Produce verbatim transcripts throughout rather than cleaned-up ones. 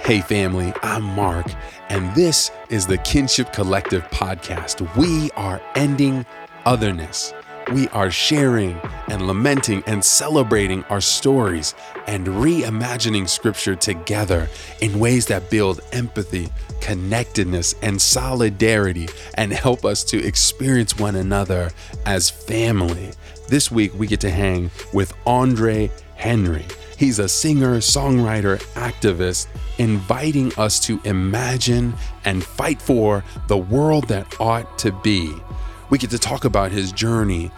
Hey family, I'm Mark, and this is the Kinship Collective Podcast. We are ending otherness. We are sharing and lamenting and celebrating our stories and reimagining scripture together in ways that build empathy, connectedness, and solidarity, and help us to experience one another as family. This week, we get to hang with Andre Henry. He's a singer, songwriter, activist, inviting us to imagine and fight for the world that ought to be. We get to talk about his journey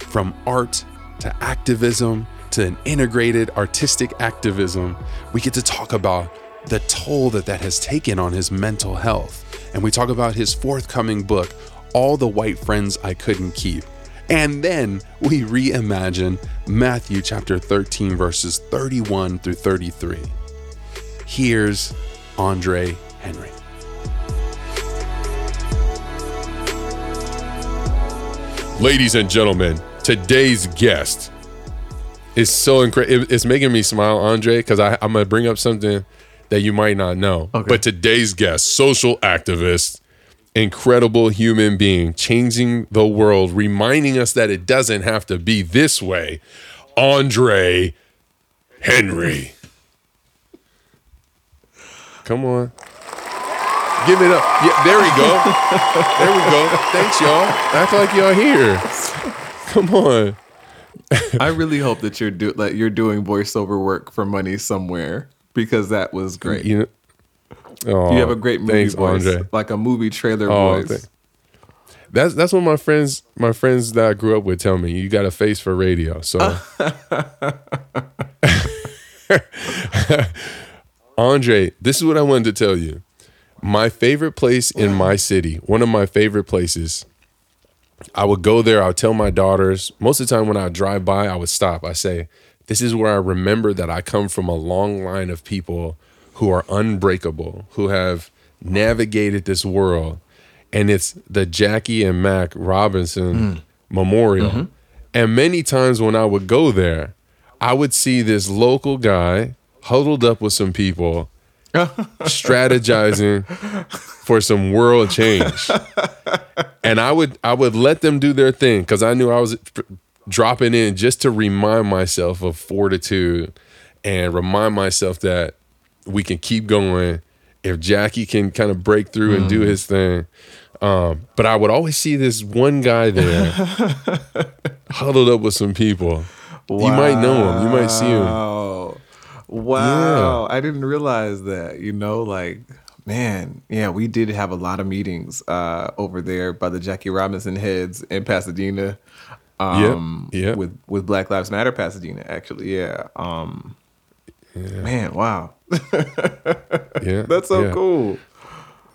from art to activism to an integrated artistic activism. We get to talk about the toll that that has taken on his mental health. And we talk about his forthcoming book, All the White Friends I Couldn't Keep. And then we reimagine Matthew chapter thirteen, verses thirty-one through thirty-three. Here's Andre Henry. Ladies and gentlemen, today's guest is so incredible. It's making me smile, Andre, because I'm going to bring up something that you might not know. Okay. But today's guest, social activist, incredible human being, changing the world, reminding us that it doesn't have to be this way, Andre Henry. Come on. Give it up. Yeah, there we go. There we go. Thanks, y'all. Act like y'all here. Come on. I really hope that you're do like you're doing voiceover work for money somewhere, because that was great. You, oh, you have a great movie thanks, voice, Andre. Like a movie trailer oh, voice. Th- that's that's what my friends my friends that I grew up with tell me. You got a face for radio. So. Andre, this is what I wanted to tell you. My favorite place in my city, one of my favorite places, I would go there. I would tell my daughters, most of the time when I drive by, I would stop. I say, this is where I remember that I come from a long line of people who are unbreakable, who have navigated this world. And it's the Jackie and Mac Robinson mm. Memorial. Mm-hmm. And many times when I would go there, I would see this local guy huddled up with some people strategizing for some world change, and I would I would let them do their thing, because I knew I was dropping in just to remind myself of fortitude and remind myself that we can keep going if Jackie can kind of break through mm. and do his thing. Um, but I would always see this one guy there huddled up with some people. Wow. You might know him. You might see him. Wow, yeah. I didn't realize that, you know, like, man, yeah, we did have a lot of meetings uh, over there by the Jackie Robinson heads in Pasadena um, yep, yep. with with Black Lives Matter Pasadena, actually, yeah. Um, yeah. Man, wow. yeah, That's so yeah. cool.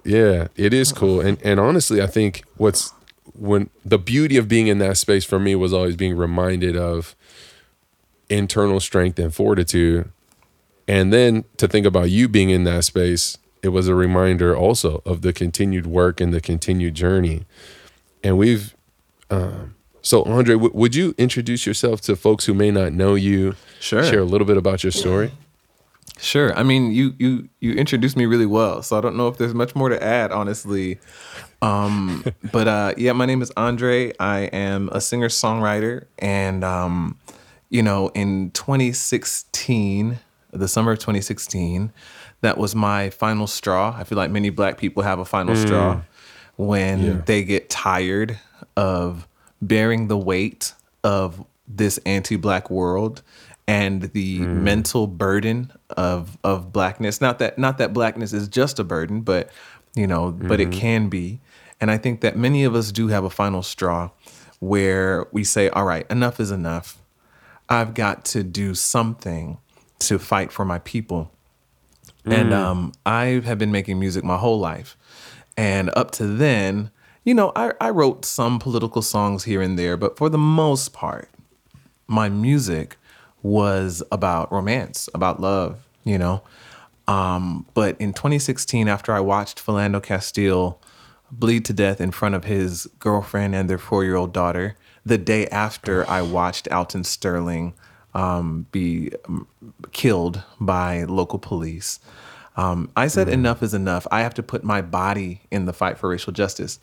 Yeah, it is cool. And and honestly, I think what's when the beauty of being in that space for me was always being reminded of internal strength and fortitude. And then to think about you being in that space, it was a reminder also of the continued work and the continued journey. And we've, um, so Andre, w- would you introduce yourself to folks who may not know you? Sure. Share a little bit about your story. Sure. I mean, you you you introduced me really well, so I don't know if there's much more to add, honestly. Um, but uh, yeah, my name is Andre. I am a singer-songwriter. And, um, you know, in twenty sixteen... the summer of twenty sixteen, that was my final straw. I feel like many Black people have a final mm. straw when yeah. they get tired of bearing the weight of this anti-Black world and the mm. mental burden of of Blackness. Not that not that Blackness is just a burden, but you know, mm-hmm. but it can be. And I think that many of us do have a final straw where we say, all right, enough is enough. I've got to do something to fight for my people. Mm. And um, I have been making music my whole life. And up to then, you know, I, I wrote some political songs here and there, but for the most part, my music was about romance, about love, you know. Um, but in twenty sixteen, after I watched Philando Castile bleed to death in front of his girlfriend and their four-year-old daughter, the day after I watched Alton Sterling Um, be killed by local police. Um, I said, mm. enough is enough. I have to put my body in the fight for racial justice.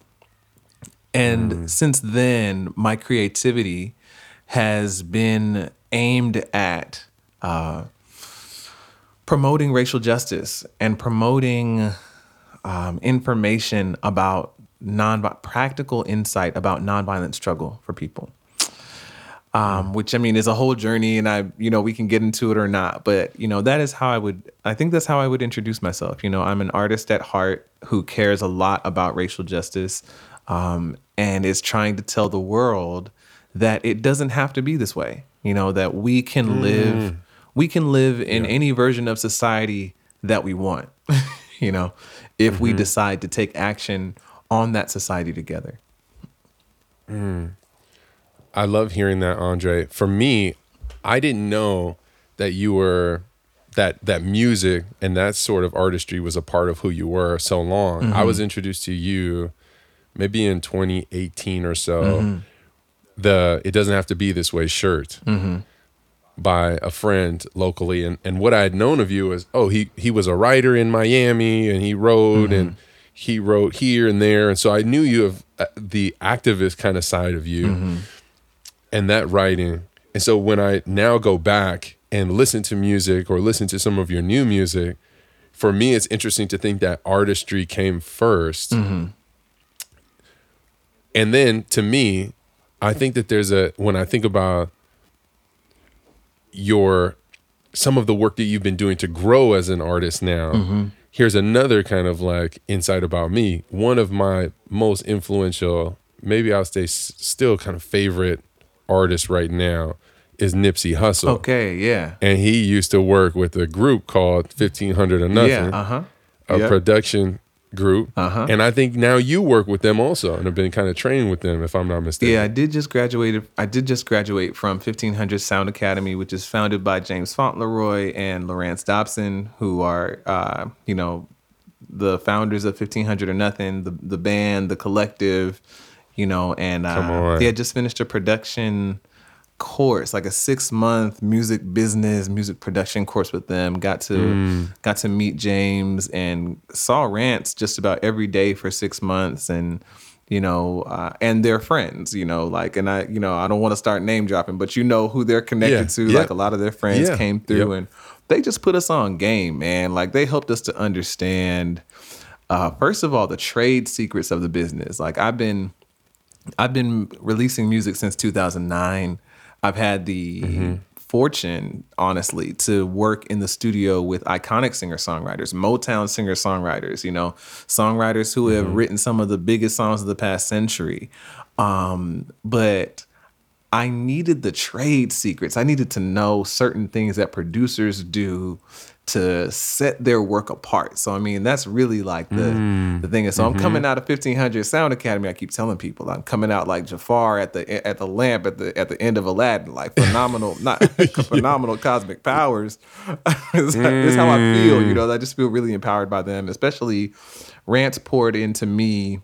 And mm. since then, my creativity has been aimed at uh, promoting racial justice and promoting um, information about non practical insight about nonviolent struggle for people. Um, which, I mean, is a whole journey, and I, you know, we can get into it or not, but, you know, that is how I would, I think that's how I would introduce myself. You know, I'm an artist at heart who cares a lot about racial justice, um, and is trying to tell the world that it doesn't have to be this way. You know, that we can mm. live, we can live in yeah. any version of society that we want, you know, if mm-hmm. we decide to take action on that society together. Mm. I love hearing that, Andre. For me, I didn't know that you were, that that music and that sort of artistry was a part of who you were so long. Mm-hmm. I was introduced to you maybe in twenty eighteen or so. Mm-hmm. The It Doesn't Have to Be This Way shirt mm-hmm. by a friend locally. And and what I had known of you is, oh, he, he was a writer in Miami, and he wrote mm-hmm. and he wrote here and there. And so I knew you of the activist kind of side of you. Mm-hmm. And that writing. And so when I now go back and listen to music or listen to some of your new music, for me, it's interesting to think that artistry came first. Mm-hmm. And then to me, I think that there's a, when I think about your, some of the work that you've been doing to grow as an artist now, mm-hmm. here's another kind of like insight about me. One of my most influential, maybe I'll say still kind of favorite artist right now is Nipsey Hussle. Okay, yeah. And he used to work with a group called fifteen hundred or Nothing, yeah, uh-huh. a yep. production group. Uh-huh. And I think now you work with them also and have been kind of training with them, if I'm not mistaken. Yeah, I did just graduate, I did just graduate from fifteen hundred Sound Academy, which is founded by James Fauntleroy and Lawrence Dobson, who are, uh, you know, the founders of fifteen hundred or Nothing, the, the band, the collective, you know, and uh, they had just finished a production course, like a six-month music business, music production course with them. Got to mm. got to meet James and saw Frantz just about every day for six months, and you know, uh, and their friends, you know, like, and I, you know, I don't want to start name dropping, but you know who they're connected yeah. to. Yep. Like a lot of their friends yeah. came through, yep. and they just put us on game, man. Like they helped us to understand, uh, first of all, the trade secrets of the business. Like I've been. I've been releasing music since two thousand nine. I've had the mm-hmm. fortune, honestly, to work in the studio with iconic singer-songwriters, Motown singer-songwriters, you know, songwriters who have mm-hmm. written some of the biggest songs of the past century. Um, but I needed the trade secrets. I needed to know certain things that producers do to set their work apart. So, I mean, that's really like the, mm. the thing. And so mm-hmm. I'm coming out of fifteen hundred Sound Academy. I keep telling people I'm coming out like Jafar at the at the lamp at the at the end of Aladdin, like phenomenal, not yeah. phenomenal cosmic powers. It's, mm. like, it's how I feel, you know, I just feel really empowered by them, especially Frantz poured into me.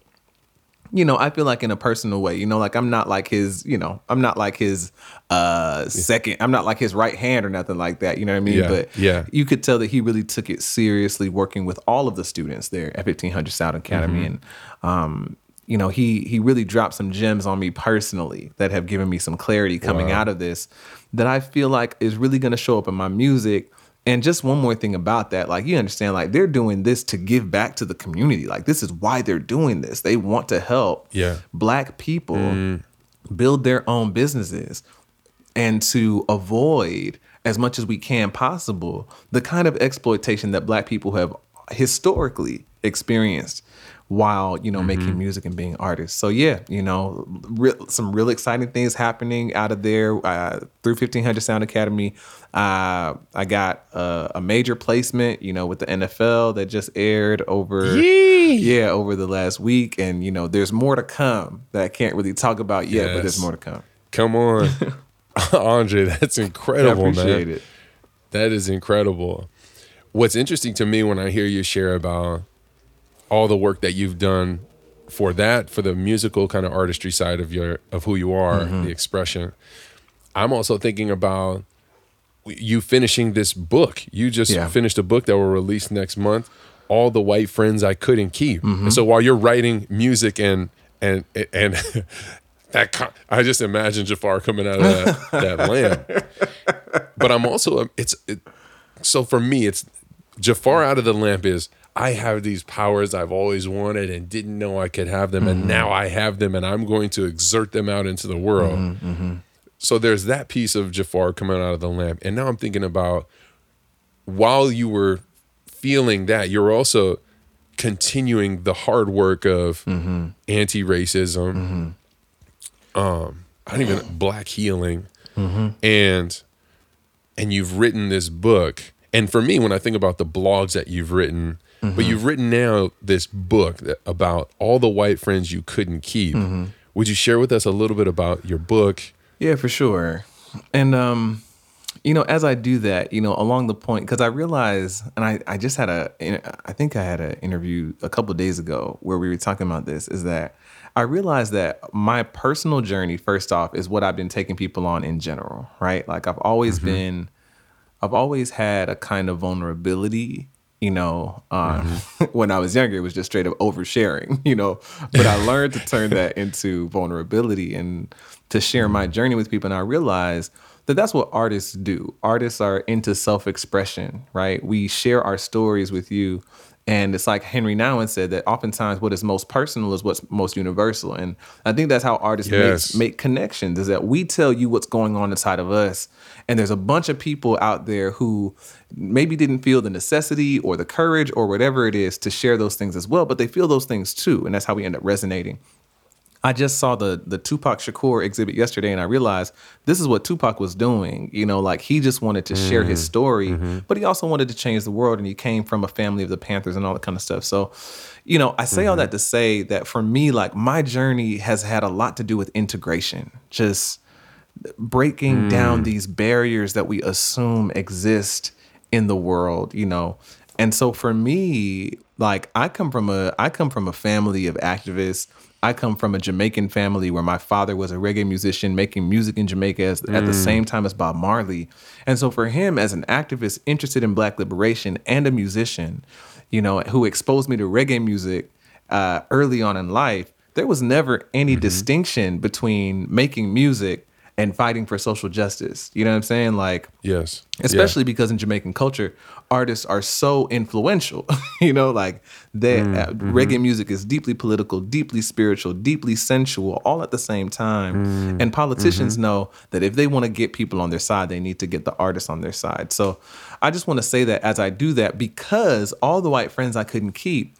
You know, I feel like in a personal way, you know, like I'm not like his, you know, I'm not like his uh, second, I'm not like his right hand or nothing like that. You know what I mean? Yeah, but yeah. you could tell that he really took it seriously working with all of the students there at fifteen hundred Sound Academy. Mm-hmm. And, um, you know, he he really dropped some gems on me personally that have given me some clarity coming wow. out of this that I feel like is really going to show up in my music. And just one more thing about that, like you understand, like they're doing this to give back to the community. Like this is why they're doing this. They want to help yeah. Black people mm. build their own businesses and to avoid as much as we can possible the kind of exploitation that Black people have historically experienced while, you know, mm-hmm. making music and being artists. So, yeah, you know, re- some real exciting things happening out of there uh, through fifteen hundred Sound Academy. Uh, I got a, a major placement, you know, with the N F L that just aired over, Yee! yeah, over the last week. And, you know, there's more to come that I can't really talk about yet, yes. but there's more to come. Come on. Andre, that's incredible, I appreciate man. It. That is incredible. What's interesting to me when I hear you share about all the work that you've done for that, for the musical kind of artistry side of your of who you are, mm-hmm. the expression. I'm also thinking about you finishing this book. You just yeah. finished a book that will release next month, All the White Friends I Couldn't Keep. Mm-hmm. And so while you're writing music and and and that con- I just imagine Jafar coming out of that, that lamp. But I'm also it's it, so for me it's Jafar out of the lamp is I have these powers I've always wanted and didn't know I could have them, mm-hmm. and now I have them, and I'm going to exert them out into the world. Mm-hmm, mm-hmm. So there's that piece of Jafar coming out of the lamp. And now I'm thinking about while you were feeling that, you're also continuing the hard work of mm-hmm. anti-racism, mm-hmm. um, I don't even black healing, mm-hmm. and and you've written this book. And for me, when I think about the blogs that you've written, mm-hmm. but you've written now this book that, about all the white friends you couldn't keep. Mm-hmm. Would you share with us a little bit about your book? Yeah, for sure. And, um, you know, as I do that, you know, along the point, because I realized, and I, I just had a, I think I had an interview a couple of days ago where we were talking about this, is that I realized that my personal journey, first off, is what I've been taking people on in general, right? Like I've always mm-hmm. been, I've always had a kind of vulnerability, you know, um, mm-hmm. when I was younger, it was just straight up oversharing, you know, but I learned to turn that into vulnerability and to share my journey with people. And I realized that that's what artists do. Artists are into self-expression, right? We share our stories with you. And it's like Henry Nouwen said that oftentimes what is most personal is what's most universal. And I think that's how artists yes. make, make connections, is that we tell you what's going on inside of us. And there's a bunch of people out there who maybe didn't feel the necessity or the courage or whatever it is to share those things as well, but they feel those things too. And that's how we end up resonating. I just saw the the Tupac Shakur exhibit yesterday, and I realized this is what Tupac was doing. You know, like he just wanted to mm-hmm. share his story, mm-hmm. but he also wanted to change the world, and he came from a family of the Panthers and all that kind of stuff. So, you know, I say mm-hmm. all that to say that for me, like my journey has had a lot to do with integration, just breaking mm-hmm. down these barriers that we assume exist in the world, you know. And so for me, like I come from a I come from a family of activists. I come from a Jamaican family where my father was a reggae musician making music in Jamaica as, mm. at the same time as Bob Marley. And so for him, as an activist interested in black liberation and a musician, you know, who exposed me to reggae music uh, early on in life, there was never any mm-hmm. distinction between making music and fighting for social justice. You know what I'm saying? Like, yes, especially yeah. because in Jamaican culture, artists are so influential, you know, like they, mm, uh, mm-hmm. reggae music is deeply political, deeply spiritual, deeply sensual, all at the same time. Mm, and politicians mm-hmm. know that if they want to get people on their side, they need to get the artists on their side. So I just want to say that as I do that, because all the white friends I couldn't keep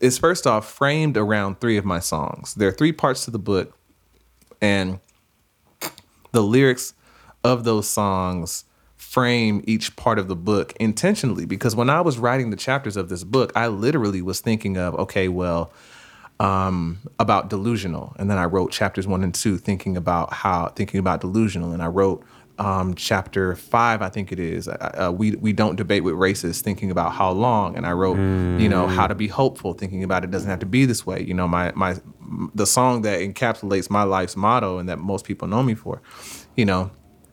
is first off framed around three of my songs. There are three parts to the book, and the lyrics of those songs frame each part of the book intentionally, because when I was writing the chapters of this book, I literally was thinking of, okay, well, um, about delusional. And then I wrote chapters one and two thinking about how, thinking about delusional. And I wrote um, chapter five, I think it is, uh, we we don't debate with racists, thinking about how long. And I wrote, mm. you know, how to be hopeful, thinking about it doesn't have to be this way. You know, my my the song that encapsulates my life's motto and that most people know me for, you know,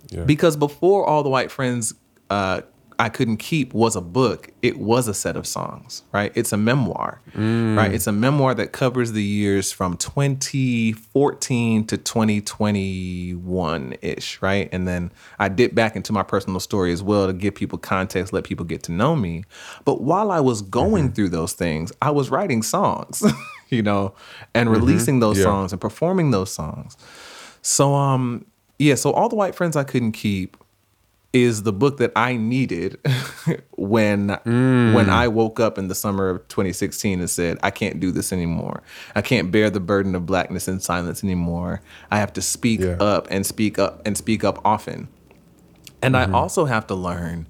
yeah. because before All the White Friends uh, I Couldn't Keep was a book, it was a set of songs, right? It's a memoir, mm. right? It's a memoir that covers the years from twenty fourteen to twenty twenty-one-ish, right? And then I dip back into my personal story as well to give people context, let people get to know me. But while I was going mm-hmm. through those things, I was writing songs, you know, and releasing mm-hmm. those yeah. songs and performing those songs. So, um, yeah, so All the White Friends I Couldn't Keep is the book that I needed when mm. when I woke up in the summer of twenty sixteen and said, I can't do this anymore. I can't bear the burden of blackness and silence anymore. I have to speak yeah. up and speak up and speak up often. And mm-hmm. I also have to learn,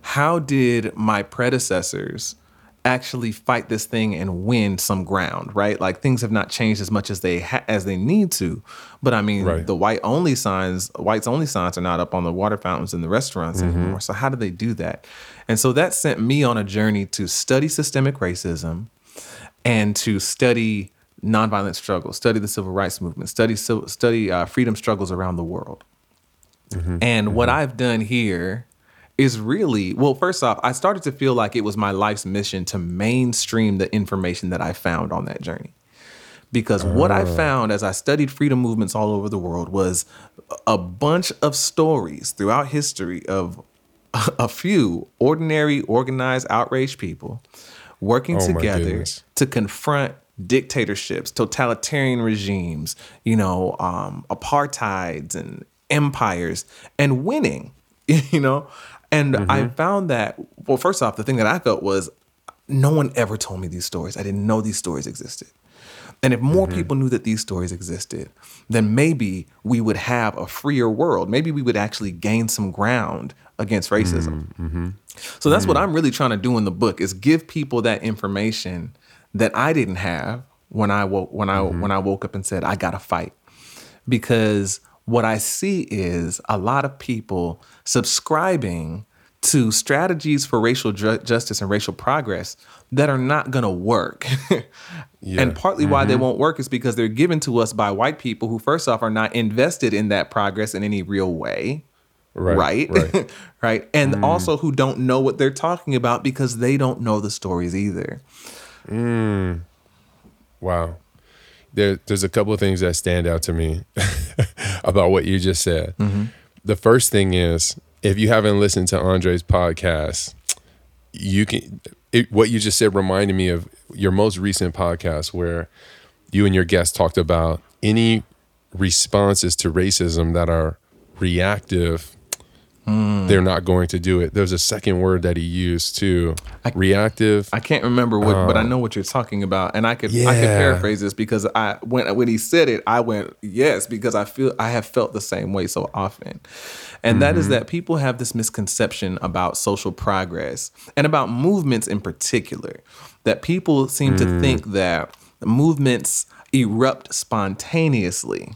how did my predecessors actually fight this thing and win some ground, right? Like things have not changed as much as they ha- as they need to, but I mean, right. the white only signs, whites only signs are not up on the water fountains in the restaurants mm-hmm. anymore. So how do they do that? And so that sent me on a journey to study systemic racism and to study nonviolent struggle, study the civil rights movement, study study uh, freedom struggles around the world. Mm-hmm. And mm-hmm. what I've done here is really, well, first off, I started to feel like it was my life's mission to mainstream the information that I found on that journey. Because what I found as I studied freedom movements all over the world was a bunch of stories throughout history of a few ordinary, organized, outraged people working oh together to confront dictatorships, totalitarian regimes, you know, um, apartheids and empires, and winning, you know. And mm-hmm. I found that, well, first off, the thing that I felt was no one ever told me these stories. I didn't know these stories existed. And if more mm-hmm. people knew that these stories existed, then maybe we would have a freer world. Maybe we would actually gain some ground against racism. Mm-hmm. So that's mm-hmm. what I'm really trying to do in the book, is give people that information that I didn't have when I woke when mm-hmm. I when I woke up and said, I gotta fight. Because what I see is a lot of people subscribing to strategies for racial ju- justice and racial progress that are not going to work. yeah. And partly mm-hmm. why they won't work is because they're given to us by white people who, first off, are not invested in that progress in any real way. Right. Right. right. right? And mm. also who don't know what they're talking about because they don't know the stories either. Mm. Wow. There, there's a couple of things that stand out to me about what you just said. Mm-hmm. The first thing is, if you haven't listened to Andre's podcast, you can. It, what you just said reminded me of your most recent podcast where you and your guest talked about any responses to racism that are reactive. Mm. They're not going to do it. There's a second word that he used too. I, reactive. I can't remember what, um, but I know what you're talking about, and I could yeah. I could paraphrase this because I when when he said it, I went yes because I feel I have felt the same way so often, and mm-hmm. that is that people have this misconception about social progress and about movements in particular, that people seem mm. to think that movements erupt spontaneously,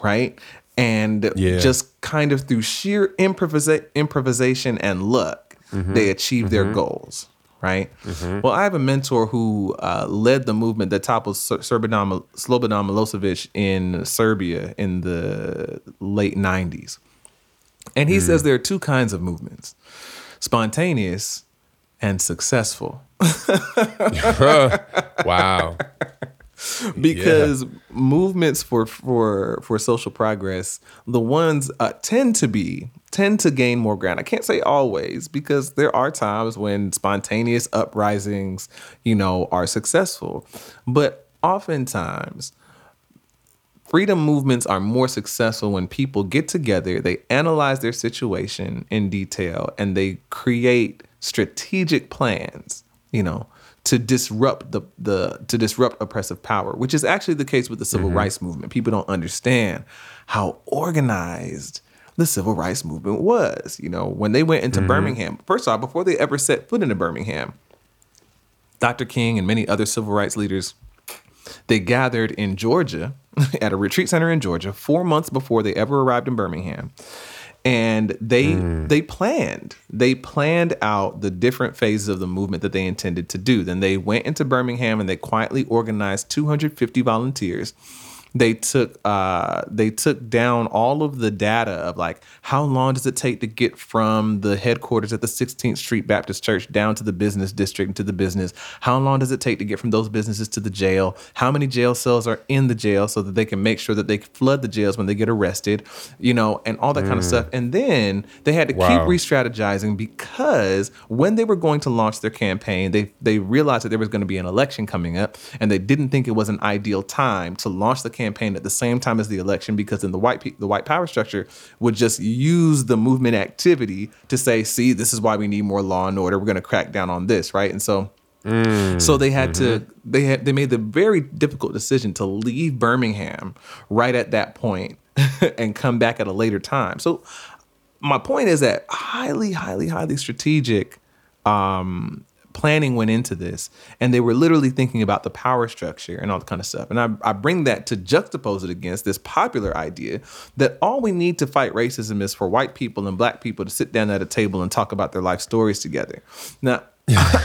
right? And yeah. just kind of through sheer improvisa- improvisation and luck, mm-hmm. they achieve mm-hmm. their goals, right? Mm-hmm. Well, I have a mentor who uh, led the movement that toppled Ser- Slobodan Milosevic in Serbia in the late nineties. And he mm. says there are two kinds of movements, spontaneous and successful. Wow. Because yeah. movements for, for for social progress, the ones uh, tend to be tend to gain more ground. I can't say always, because there are times when spontaneous uprisings, you know, are successful. But oftentimes, freedom movements are more successful when people get together, they analyze their situation in detail, and they create strategic plans, you know, to disrupt the the to disrupt oppressive power, which is actually the case with the civil mm-hmm. rights movement. People don't understand how organized the civil rights movement was. You know, when they went into mm-hmm. Birmingham, first off, before they ever set foot into Birmingham, Doctor King and many other civil rights leaders, they gathered in Georgia at a retreat center in Georgia four months before they ever arrived in Birmingham. And they mm. they planned. They planned out the different phases of the movement that they intended to do. Then they went into Birmingham and they quietly organized two hundred fifty volunteers. They took uh, they took down all of the data of like, how long does it take to get from the headquarters at the sixteenth Street Baptist Church down to the business district and to the business? How long does it take to get from those businesses to the jail? How many jail cells are in the jail so that they can make sure that they flood the jails when they get arrested, you know, and all that mm. kind of stuff. And then they had to wow. keep re-strategizing, because when they were going to launch their campaign, they they realized that there was going to be an election coming up, and they didn't think it was an ideal time to launch the campaign campaign at the same time as the election, because then the white pe- the white power structure would just use the movement activity to say, see, this is why we need more law and order. We're going to crack down on this, right? And so mm, so they had mm-hmm. to they had they made the very difficult decision to leave Birmingham right at that point and come back at a later time. So my point is that highly, highly, highly strategic um planning went into this, and they were literally thinking about the power structure and all that kind of stuff. And I, I bring that to juxtapose it against this popular idea that all we need to fight racism is for white people and black people to sit down at a table and talk about their life stories together. Now,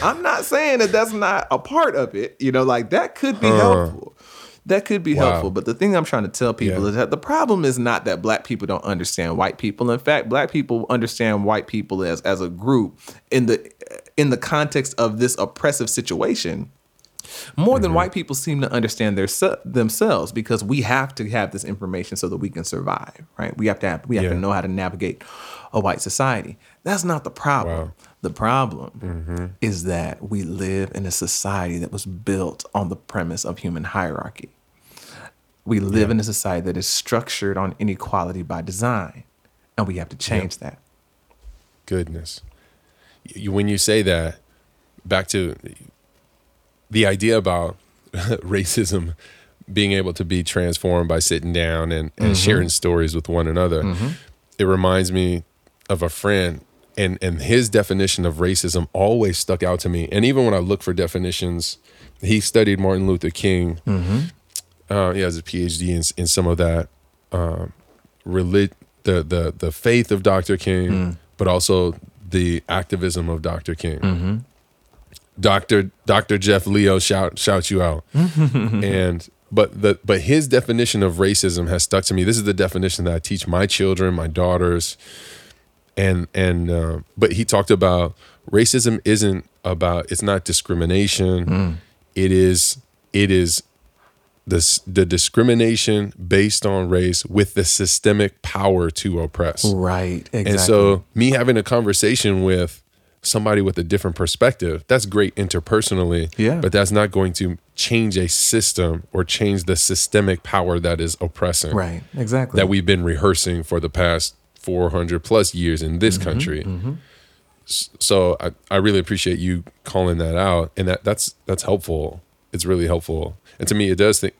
I'm not saying that that's not a part of it, you know, like that could be huh. helpful. that could be wow. helpful. But the thing I'm trying to tell people yeah. is that the problem is not that black people don't understand white people. In fact, black people understand white people as as a group in the in the context of this oppressive situation more mm-hmm. than white people seem to understand their se- themselves, because we have to have this information so that we can survive, right? We have to have, we have yeah. to know how to navigate a white society. That's not the problem. Wow. The problem mm-hmm. is that we live in a society that was built on the premise of human hierarchy. We live yeah. in a society that is structured on inequality by design, and we have to change yeah. that. Goodness. When you say that, back to the idea about racism being able to be transformed by sitting down and, and mm-hmm. sharing stories with one another, mm-hmm. it reminds me of a friend, and and his definition of racism always stuck out to me. And even when I look for definitions, he studied Martin Luther King. Mm-hmm. Uh, he has a P H D in, in some of that, um, relig- the, the, the faith of Doctor King, mm. but also the activism of Doctor King. Mm-hmm. Doctor Doctor Jeff Leo shout shout you out. and but the but his definition of racism has stuck to me. This is the definition that I teach my children, my daughters, and and uh, but he talked about racism isn't about it's not discrimination. Mm. It is it is the the discrimination based on race with the systemic power to oppress. Right. Exactly. And so me having a conversation with somebody with a different perspective, that's great interpersonally, yeah. but that's not going to change a system or change the systemic power that is oppressing. Right, exactly. That we've been rehearsing for the past four hundred plus years in this mm-hmm, country. Mm-hmm. So I, I really appreciate you calling that out, and that that's that's helpful. It's really helpful. And to me, it does think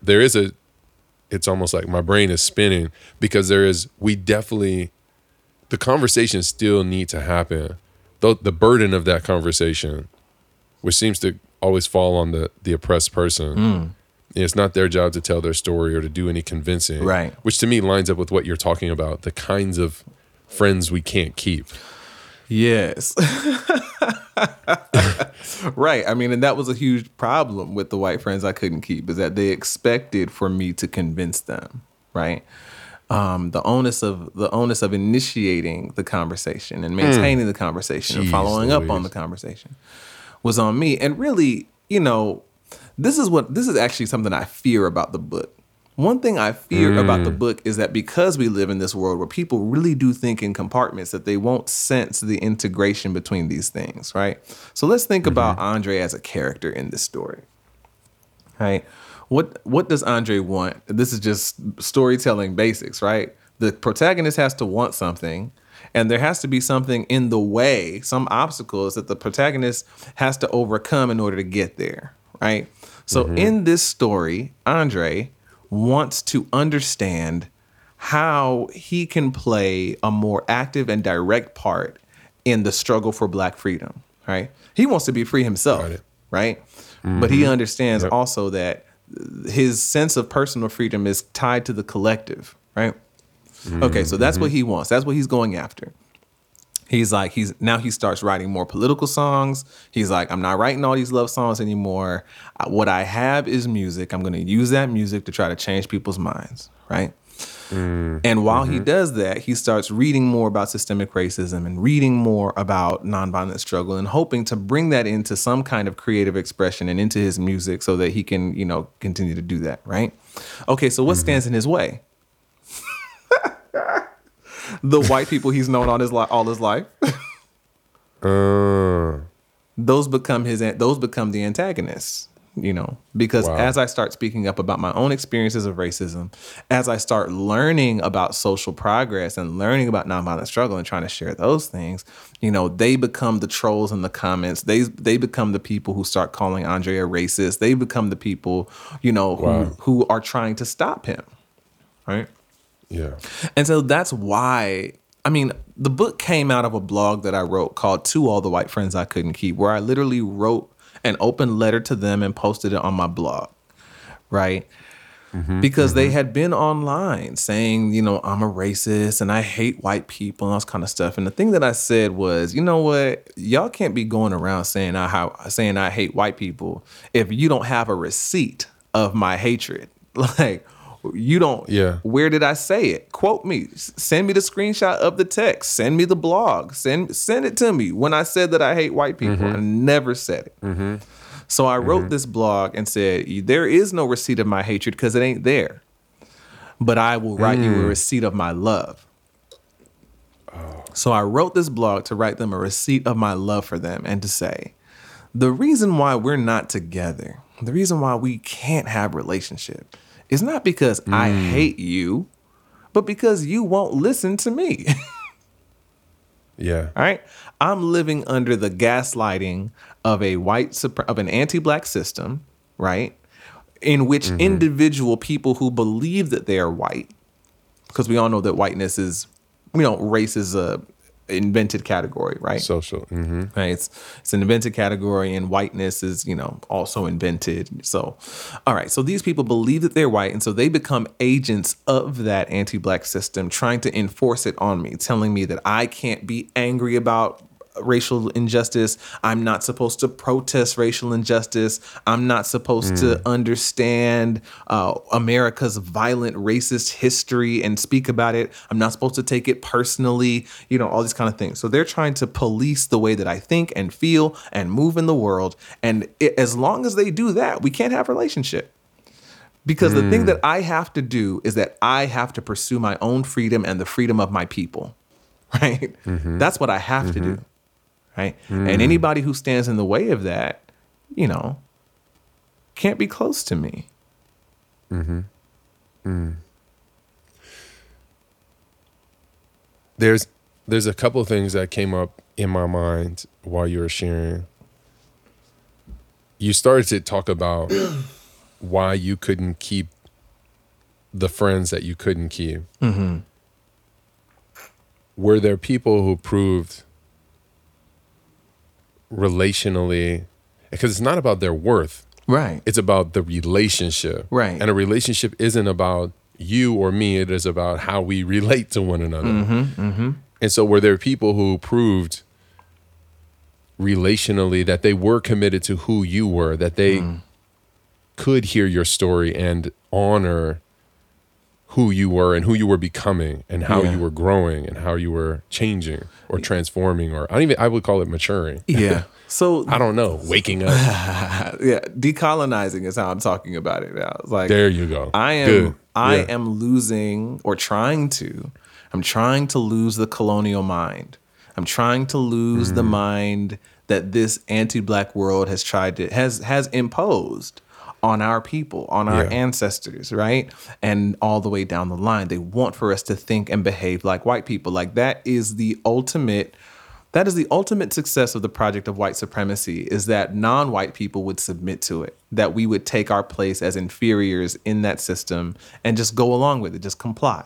there is a, it's almost like my brain is spinning, because there is, we definitely, the conversations still need to happen. The, the burden of that conversation, which seems to always fall on the, the oppressed person. Mm. It's not their job to tell their story or to do any convincing. Right. Which to me lines up with what you're talking about, the kinds of friends we can't keep. Yes. Right. I mean, and that was a huge problem with the white friends I couldn't keep, is that they expected for me to convince them, right? Um, the onus of the onus of initiating the conversation and maintaining mm. the conversation Jeez, and following Louise. up on the conversation was on me. And really, you know, this is what this is actually something I fear about the book. One thing I fear mm. about the book is that because we live in this world where people really do think in compartments, that they won't sense the integration between these things, right? So let's think mm-hmm. about Andre as a character in this story, right? What what does Andre want? This is just storytelling basics, right? The protagonist has to want something, and there has to be something in the way, some obstacles that the protagonist has to overcome in order to get there, right? So mm-hmm. in this story, Andre wants to understand how he can play a more active and direct part in the struggle for Black freedom, right? He wants to be free himself, right? right? Mm-hmm. But he understands yep. also that his sense of personal freedom is tied to the collective, right? Mm-hmm. Okay, so that's what he wants. That's what he's going after. He's like, he's now he starts writing more political songs. He's like, I'm not writing all these love songs anymore. What I have is music. I'm going to use that music to try to change people's minds, right? Mm-hmm. And while mm-hmm. he does that, he starts reading more about systemic racism and reading more about nonviolent struggle, and hoping to bring that into some kind of creative expression and into his music so that he can, you know, continue to do that, right? Okay, so what mm-hmm. stands in his way? The white people he's known on his li- all his life. uh. Those become his. Those become the antagonists. You know, because wow. as I start speaking up about my own experiences of racism, as I start learning about social progress and learning about nonviolent struggle and trying to share those things, you know, they become the trolls in the comments. They they become the people who start calling Andre a racist. They become the people, you know, wow. who, who are trying to stop him. Right? Yeah. And so that's why, I mean, the book came out of a blog that I wrote called To All the White Friends I Couldn't Keep, where I literally wrote an open letter to them and posted it on my blog, right? Mm-hmm, because mm-hmm. they had been online saying, you know, I'm a racist and I hate white people and all this kind of stuff. And the thing that I said was, you know what? Y'all can't be going around saying I, saying I hate white people if you don't have a receipt of my hatred. Like, you don't, yeah. Where did I say it? Quote me, send me the screenshot of the text, send me the blog, send send it to me. When I said that I hate white people, mm-hmm. I never said it. Mm-hmm. So I wrote mm-hmm. this blog and said, there is no receipt of my hatred because it ain't there. But I will write mm. you a receipt of my love. Oh. So I wrote this blog to write them a receipt of my love for them and to say, the reason why we're not together, the reason why we can't have relationship is not because mm. I hate you, but because you won't listen to me. Yeah. All right. I'm living under the gaslighting of a white, of an anti-black system, right? In which mm-hmm. individual people who believe that they are white, because we all know that whiteness is, you know, race is a invented category, right? Social. Mm-hmm. Right. It's, it's an invented category, and whiteness is, you know, also invented. So, all right. So these people believe that they're white, and so they become agents of that anti-black system, trying to enforce it on me, telling me that I can't be angry about racial injustice. I'm not supposed to protest racial injustice. I'm not supposed mm. to understand uh, America's violent racist history and speak about it. I'm not supposed to take it personally, you know, all these kind of things. So they're trying to police the way that I think and feel and move in the world. And it, as long as they do that, we can't have a relationship. Because mm. the thing that I have to do is that I have to pursue my own freedom and the freedom of my people, right? Mm-hmm. That's what I have mm-hmm. to do. Right? Mm. And anybody who stands in the way of that, you know, can't be close to me. Mm-hmm. Mm. There's there's a couple of things that came up in my mind while you were sharing. You started to talk about why you couldn't keep the friends that you couldn't keep. Mm-hmm. Were there people who proved relationally, because it's not about their worth, right? It's about the relationship, right? And a relationship isn't about you or me, it is about how we relate to one another. Mm-hmm, mm-hmm. And so were there people who proved relationally that they were committed to who you were, that they mm. could hear your story and honor who you were and who you were becoming and how yeah. you were growing and how you were changing or transforming, or I don't even, I would call it maturing. Yeah. So I don't know, waking up. Yeah. Decolonizing is how I'm talking about it now. Like, there you go. I am, Good. I yeah. am losing or trying to, I'm trying to lose the colonial mind. I'm trying to lose mm-hmm. the mind that this anti-black world has tried to, has, has imposed on our people, on our yeah. ancestors, right? And all the way down the line, they want for us to think and behave like white people. Like, that is the ultimate, that is the ultimate success of the project of white supremacy, is that non-white people would submit to it, that we would take our place as inferiors in that system and just go along with it, just comply,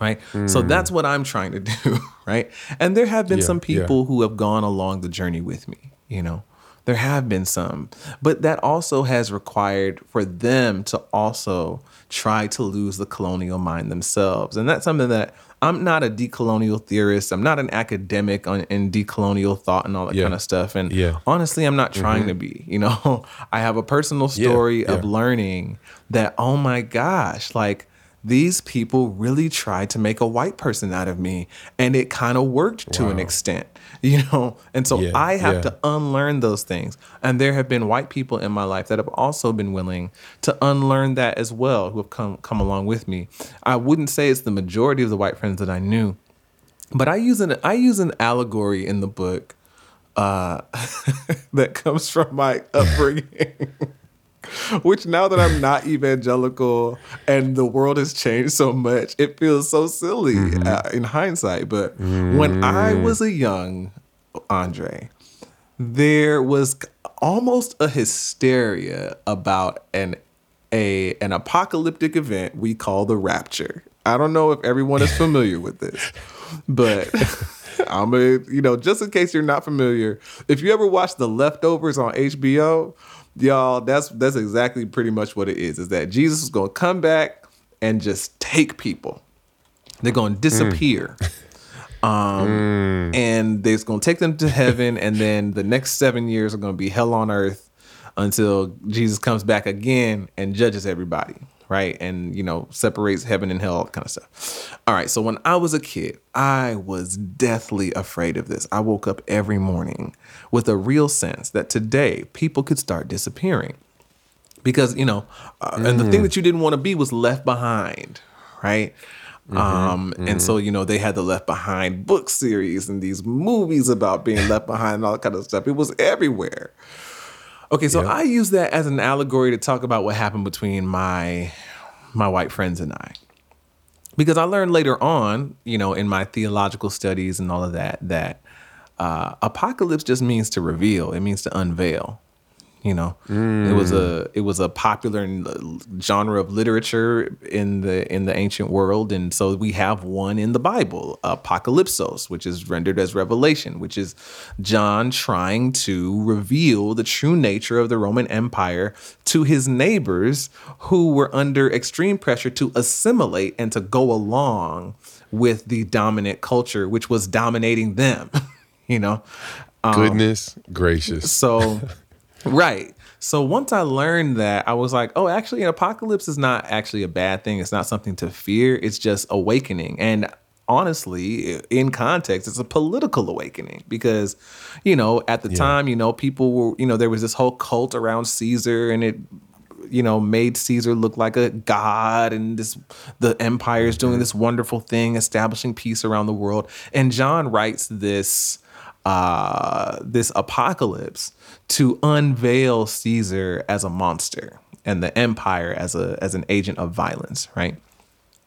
right? Mm. So that's what I'm trying to do, right? And there have been yeah, some people yeah. who have gone along the journey with me, you know? There have been some, but that also has required for them to also try to lose the colonial mind themselves. And that's something that, I'm not a decolonial theorist. I'm not an academic on, in decolonial thought and all that yeah. kind of stuff. And yeah. honestly, I'm not trying mm-hmm. to be, you know, I have a personal story yeah. Yeah. of learning that, oh my gosh, like, these people really tried to make a white person out of me, and it kind of worked to wow. an extent, you know? And so yeah, I have yeah. to unlearn those things. And there have been white people in my life that have also been willing to unlearn that as well, who have come, come along with me. I wouldn't say it's the majority of the white friends that I knew, but I use an, I use an allegory in the book uh, that comes from my upbringing. Which, now that I'm not evangelical and the world has changed so much, it feels so silly mm-hmm. uh, in hindsight. But mm-hmm. when I was a young Andre, there was almost a hysteria about an a an apocalyptic event we call the rapture. I don't know if everyone is familiar with this, but I'm a, you know, just in case you're not familiar, if you ever watched The Leftovers on H B O. Y'all, that's that's exactly pretty much what it is, is that Jesus is going to come back and just take people. They're going to disappear. Mm. Um, mm. And they're going to take them to heaven, and then the next seven years are going to be hell on earth. until Jesus comes back again and judges everybody, right? And, you know, separates heaven and hell, kind of stuff. All right. So when I was a kid, I was deathly afraid of this. I woke up every morning with a real sense that today people could start disappearing because, you know, uh, mm. and the thing that you didn't want to be was left behind, right? Mm-hmm, um, mm-hmm. And so, you know, they had the Left Behind book series and these movies about being left behind and all that kind of stuff. It was everywhere. Okay, so yep. I use that as an allegory to talk about what happened between my my white friends and I. Because I learned later on, you know, in my theological studies and all of that, that uh, apocalypse just means to reveal. It means to unveil. You know, mm. it was a it was a popular genre of literature in the in the ancient world. And so we have one in the Bible, apocalypsos, which is rendered as Revelation, which is John trying to reveal the true nature of the Roman Empire to his neighbors who were under extreme pressure to assimilate and to go along with the dominant culture, which was dominating them, you know. Um, Goodness gracious. So... Right. So once I learned that, I was like, oh, actually, an apocalypse is not actually a bad thing. It's not something to fear. It's just awakening. And honestly, in context, it's a political awakening because, you know, at the yeah. time, you know, people were, you know, there was this whole cult around Caesar and it, you know, made Caesar look like a god and this the empire is doing mm-hmm. this wonderful thing, establishing peace around the world. And John writes this uh, this apocalypse to unveil Caesar as a monster and the empire as a as an agent of violence, right?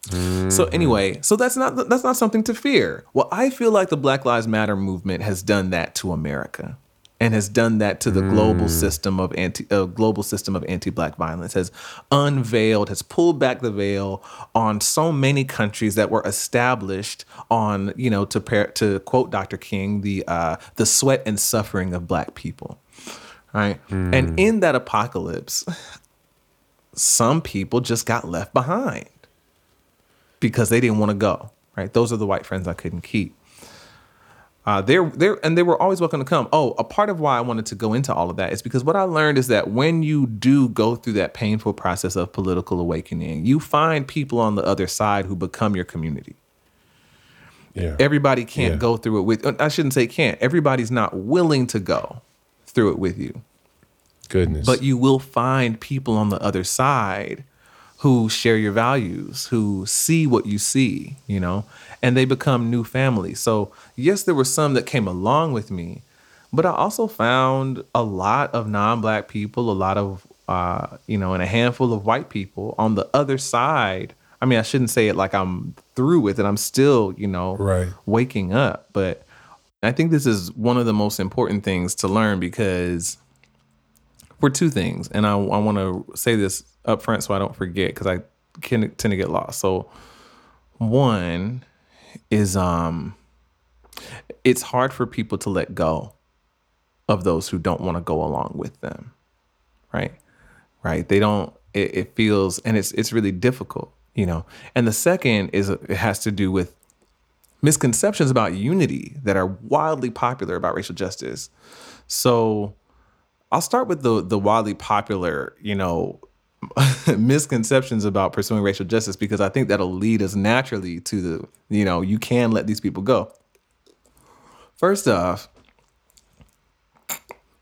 Mm-hmm. So anyway, so that's not that's not something to fear. Well, I feel like the Black Lives Matter movement has done that to America and has done that to the mm-hmm. global system of anti uh, global system of anti-Black violence, has unveiled, has pulled back the veil on so many countries that were established on, you know, to par- to quote Doctor King, the uh, the sweat and suffering of Black people. Right. Mm. And in that apocalypse, some people just got left behind because they didn't want to go. Right. Those are the white friends I couldn't keep. Uh, they're they're and they were always welcome to come. Oh, a part of why I wanted to go into all of that is because what I learned is that when you do go through that painful process of political awakening, you find people on the other side who become your community. Yeah. Everybody can't yeah. go through it with. I shouldn't say can't. Everybody's not willing to go through it with you. Goodness. But you will find people on the other side who share your values, who see what you see, you know, and they become new family. So yes, there were some that came along with me, but I also found a lot of non-Black people, a lot of, uh, you know, and a handful of white people on the other side. I mean, I shouldn't say it like I'm through with it. I'm still, you know, right. waking up, but I think this is one of the most important things to learn because for two things, and I, I want to say this up front so I don't forget because I can, tend to get lost. So one is um, it's hard for people to let go of those who don't want to go along with them, right? Right? They don't, it, it feels, and it's it's really difficult, you know. And the second is it has to do with misconceptions about unity that are wildly popular about racial justice. So I'll start with the the wildly popular, you know, misconceptions about pursuing racial justice, because I think that'll lead us naturally to the, you know, you can let these people go. First off,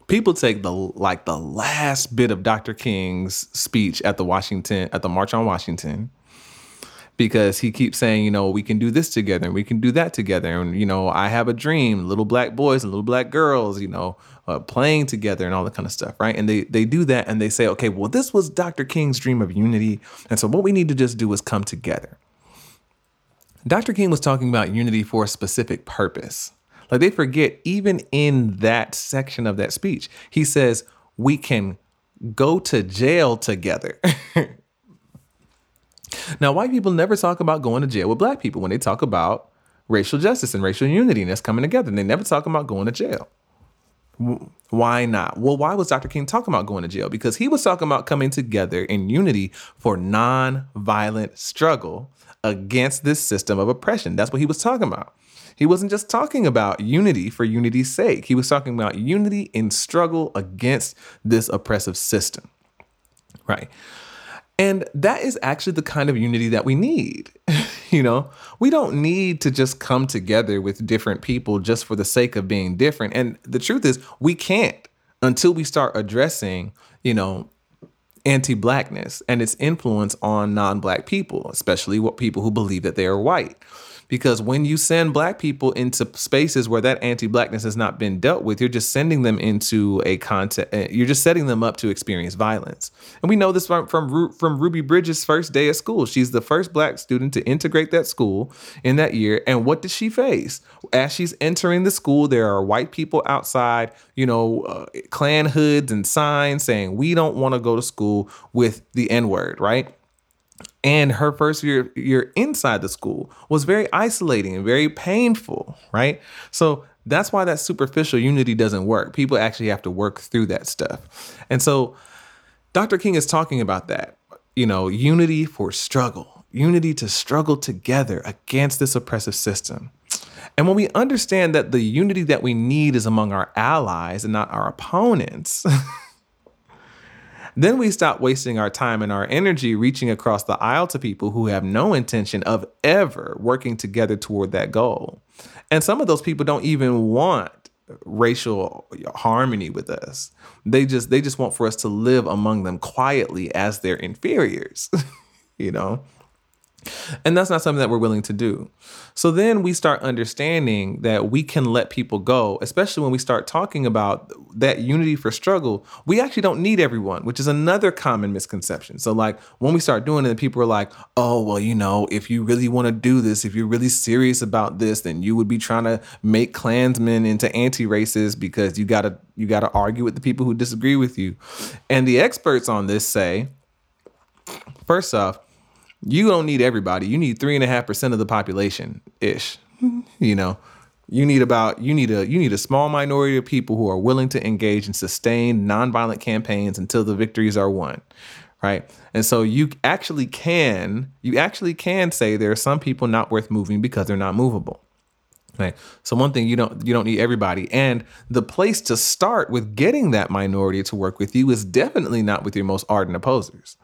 people take the like the last bit of Doctor King's speech at the Washington, at the March on Washington, because he keeps saying, you know, we can do this together and we can do that together. And, you know, I have a dream, little Black boys and little Black girls, you know, uh, playing together and all that kind of stuff, right? And they they do that and they say, okay, well, this was Doctor King's dream of unity. And so what we need to just do is come together. Doctor King was talking about unity for a specific purpose. Like they forget, even in that section of that speech, he says, we can go to jail together. Now, white people never talk about going to jail with Black people when they talk about racial justice and racial unity and us coming together. And they never talk about going to jail. Why not? Well, why was Doctor King talking about going to jail? Because he was talking about coming together in unity for nonviolent struggle against this system of oppression. That's what he was talking about. He wasn't just talking about unity for unity's sake. He was talking about unity in struggle against this oppressive system, right? And that is actually the kind of unity that we need. You know, we don't need to just come together with different people just for the sake of being different. And the truth is, we can't until we start addressing, you know, anti-blackness and its influence on non-black people, especially what people who believe that they are white. Because when you send black people into spaces where that anti-blackness has not been dealt with, you're just sending them into a context. You're just setting them up to experience violence. And we know this from, from, from Ruby Bridges' first day at school. She's the first black student to integrate that school in that year. And what did she face? As she's entering the school, there are white people outside, you know, uh, Klan hoods and signs saying, we don't want to go to school with the N-word, right? And her first year, year inside the school was very isolating and very painful, right? So that's why that superficial unity doesn't work. People actually have to work through that stuff. And so Doctor King is talking about that, you know, unity for struggle, unity to struggle together against this oppressive system. And when we understand that the unity that we need is among our allies and not our opponents, then we stop wasting our time and our energy reaching across the aisle to people who have no intention of ever working together toward that goal. And some of those people don't even want racial harmony with us. They just they just want for us to live among them quietly as their inferiors, you know? And that's not something that we're willing to do. So then we start understanding that we can let people go, especially when we start talking about that unity for struggle. We actually don't need everyone, which is another common misconception. So like when we start doing it, people are like, oh, well, you know, if you really want to do this, if you're really serious about this, then you would be trying to make Klansmen into anti-racists because you got to you got to argue with the people who disagree with you. And the experts on this say, first off, you don't need everybody. You need three and a half percent of the population ish. You know, you need about you need a you need a small minority of people who are willing to engage in sustained nonviolent campaigns until the victories are won. Right. And so you actually can you actually can say there are some people not worth moving because they're not movable. Right. So one thing, you don't you don't need everybody. And the place to start with getting that minority to work with you is definitely not with your most ardent opposers.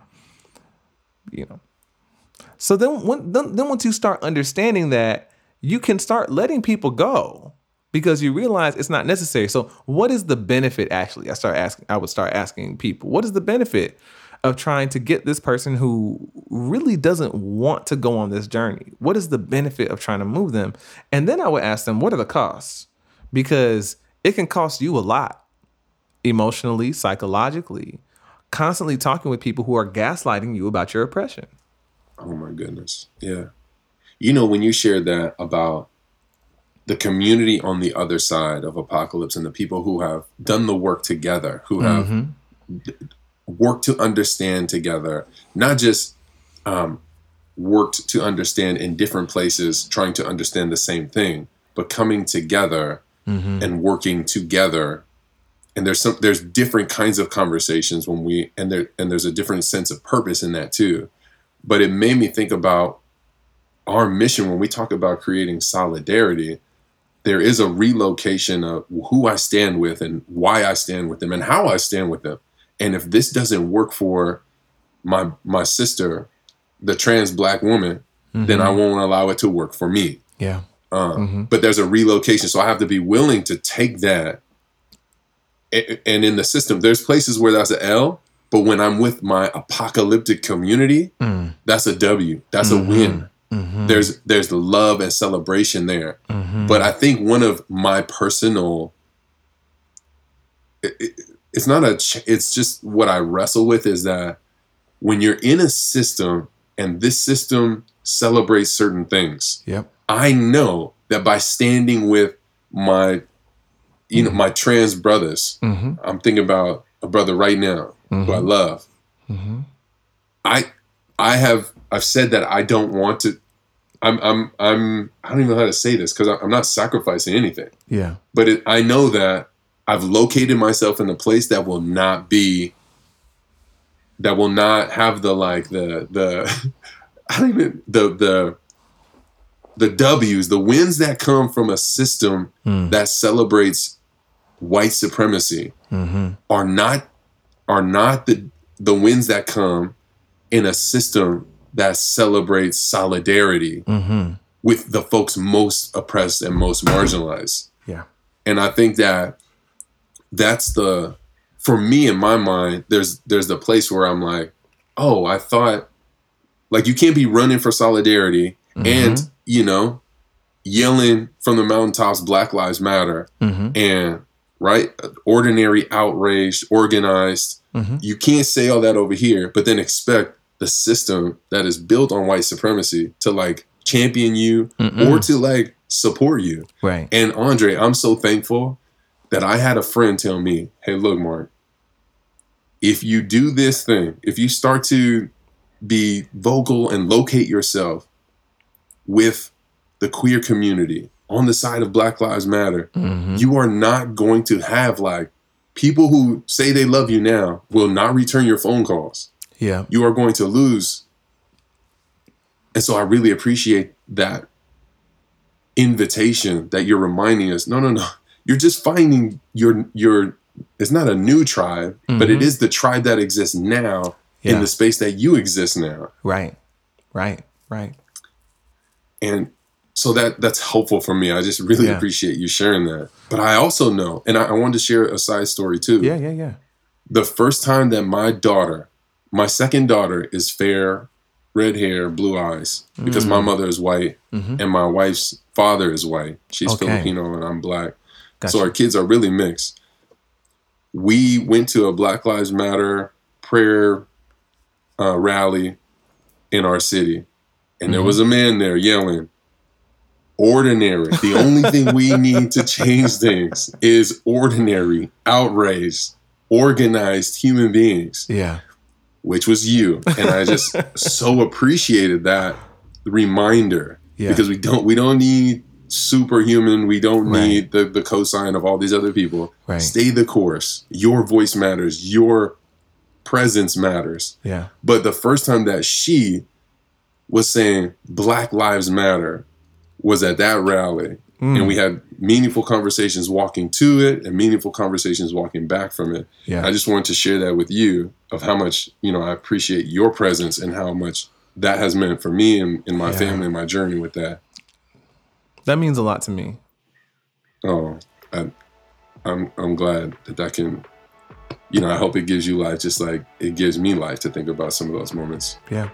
You know. So then, when, then, then once you start understanding that, you can start letting people go because you realize it's not necessary. So what is the benefit, actually? I start asking, I would start asking people, what is the benefit of trying to get this person who really doesn't want to go on this journey? What is the benefit of trying to move them? And then I would ask them, what are the costs? Because it can cost you a lot emotionally, psychologically, constantly talking with people who are gaslighting you about your oppression. Oh, my goodness. Yeah. You know, when you shared that about the community on the other side of apocalypse and the people who have done the work together, who have mm-hmm. worked to understand together, not just um, worked to understand in different places, trying to understand the same thing, but coming together mm-hmm. and working together. And there's some, there's different kinds of conversations when we, and there, and there's a different sense of purpose in that too. But it made me think about our mission when we talk about creating solidarity. There is a relocation of who I stand with and why I stand with them and how I stand with them. And if this doesn't work for my my sister, the trans black woman, mm-hmm. then I won't allow it to work for me. Yeah. Um, mm-hmm. But there's a relocation. So I have to be willing to take that. And in the system, there's places where that's an L. But when I'm with my apocalyptic community, mm. that's a W. That's mm-hmm. a win. Mm-hmm. There's there's love and celebration there. Mm-hmm. But I think one of my personal, it, it, it's not a, it's just what I wrestle with is that when you're in a system and this system celebrates certain things, yep. I know that by standing with my, you mm-hmm. know, my trans brothers, mm-hmm. I'm thinking about a brother right now. Mm-hmm. who I love. Mm-hmm. I, I have, I've said that I don't want to, I'm, I'm, I'm, I don't even know how to say this because I'm not sacrificing anything. Yeah. But it, I know that I've located myself in a place that will not be, that will not have the, like, the, the, I don't even, the, the, the W's, the wins that come from a system mm. that celebrates white supremacy mm-hmm. are not, are not the, the wins that come in a system that celebrates solidarity mm-hmm. with the folks most oppressed and most marginalized. Yeah. And I think that that's the, for me in my mind, there's there's the place where I'm like, oh, I thought, like, you can't be running for solidarity mm-hmm. and, you know, yelling from the mountaintops, Black Lives Matter, mm-hmm. and, right, ordinary, outraged, organized. Mm-hmm. You can't say all that over here, but then expect the system that is built on white supremacy to, like, champion you Mm-mm. or to, like, support you. Right. And Andre, I'm so thankful that I had a friend tell me, hey, look, Mark, if you do this thing, if you start to be vocal and locate yourself with the queer community on the side of Black Lives Matter, mm-hmm. you are not going to have, like, people who say they love you now will not return your phone calls. Yeah. You are going to lose. And so I really appreciate that invitation that you're reminding us. No, no, no. You're just finding your, your, it's not a new tribe, mm-hmm. but it is the tribe that exists now yeah. in the space that you exist now. Right, right, right. And so that that's helpful for me. I just really yeah. appreciate you sharing that. But I also know, and I, I wanted to share a side story too. Yeah, yeah, yeah. The first time that my daughter, my second daughter is fair, red hair, blue eyes, because mm. my mother is white mm-hmm. and my wife's father is white. She's okay. Filipino and I'm Black. Gotcha. So our kids are really mixed. We went to a Black Lives Matter prayer uh, rally in our city. And mm-hmm. there was a man there yelling, ordinary. The only thing we need to change things is ordinary, outraged, organized human beings. Yeah. Which was you. And I just so appreciated that reminder. Yeah. Because we don't we don't need superhuman. We don't right. need the, the cosign of all these other people. Right. Stay the course. Your voice matters. Your presence matters. Yeah. But the first time that she was saying Black Lives Matter was at that rally. Mm. And we had meaningful conversations walking to it and meaningful conversations walking back from it. Yeah. I just wanted to share that with you of how much, you know, I appreciate your presence and how much that has meant for me and, and my yeah. family and my journey with that. That means a lot to me. Oh, I, I'm I'm glad that that can, you know, I hope it gives you life just like it gives me life to think about some of those moments. Yeah.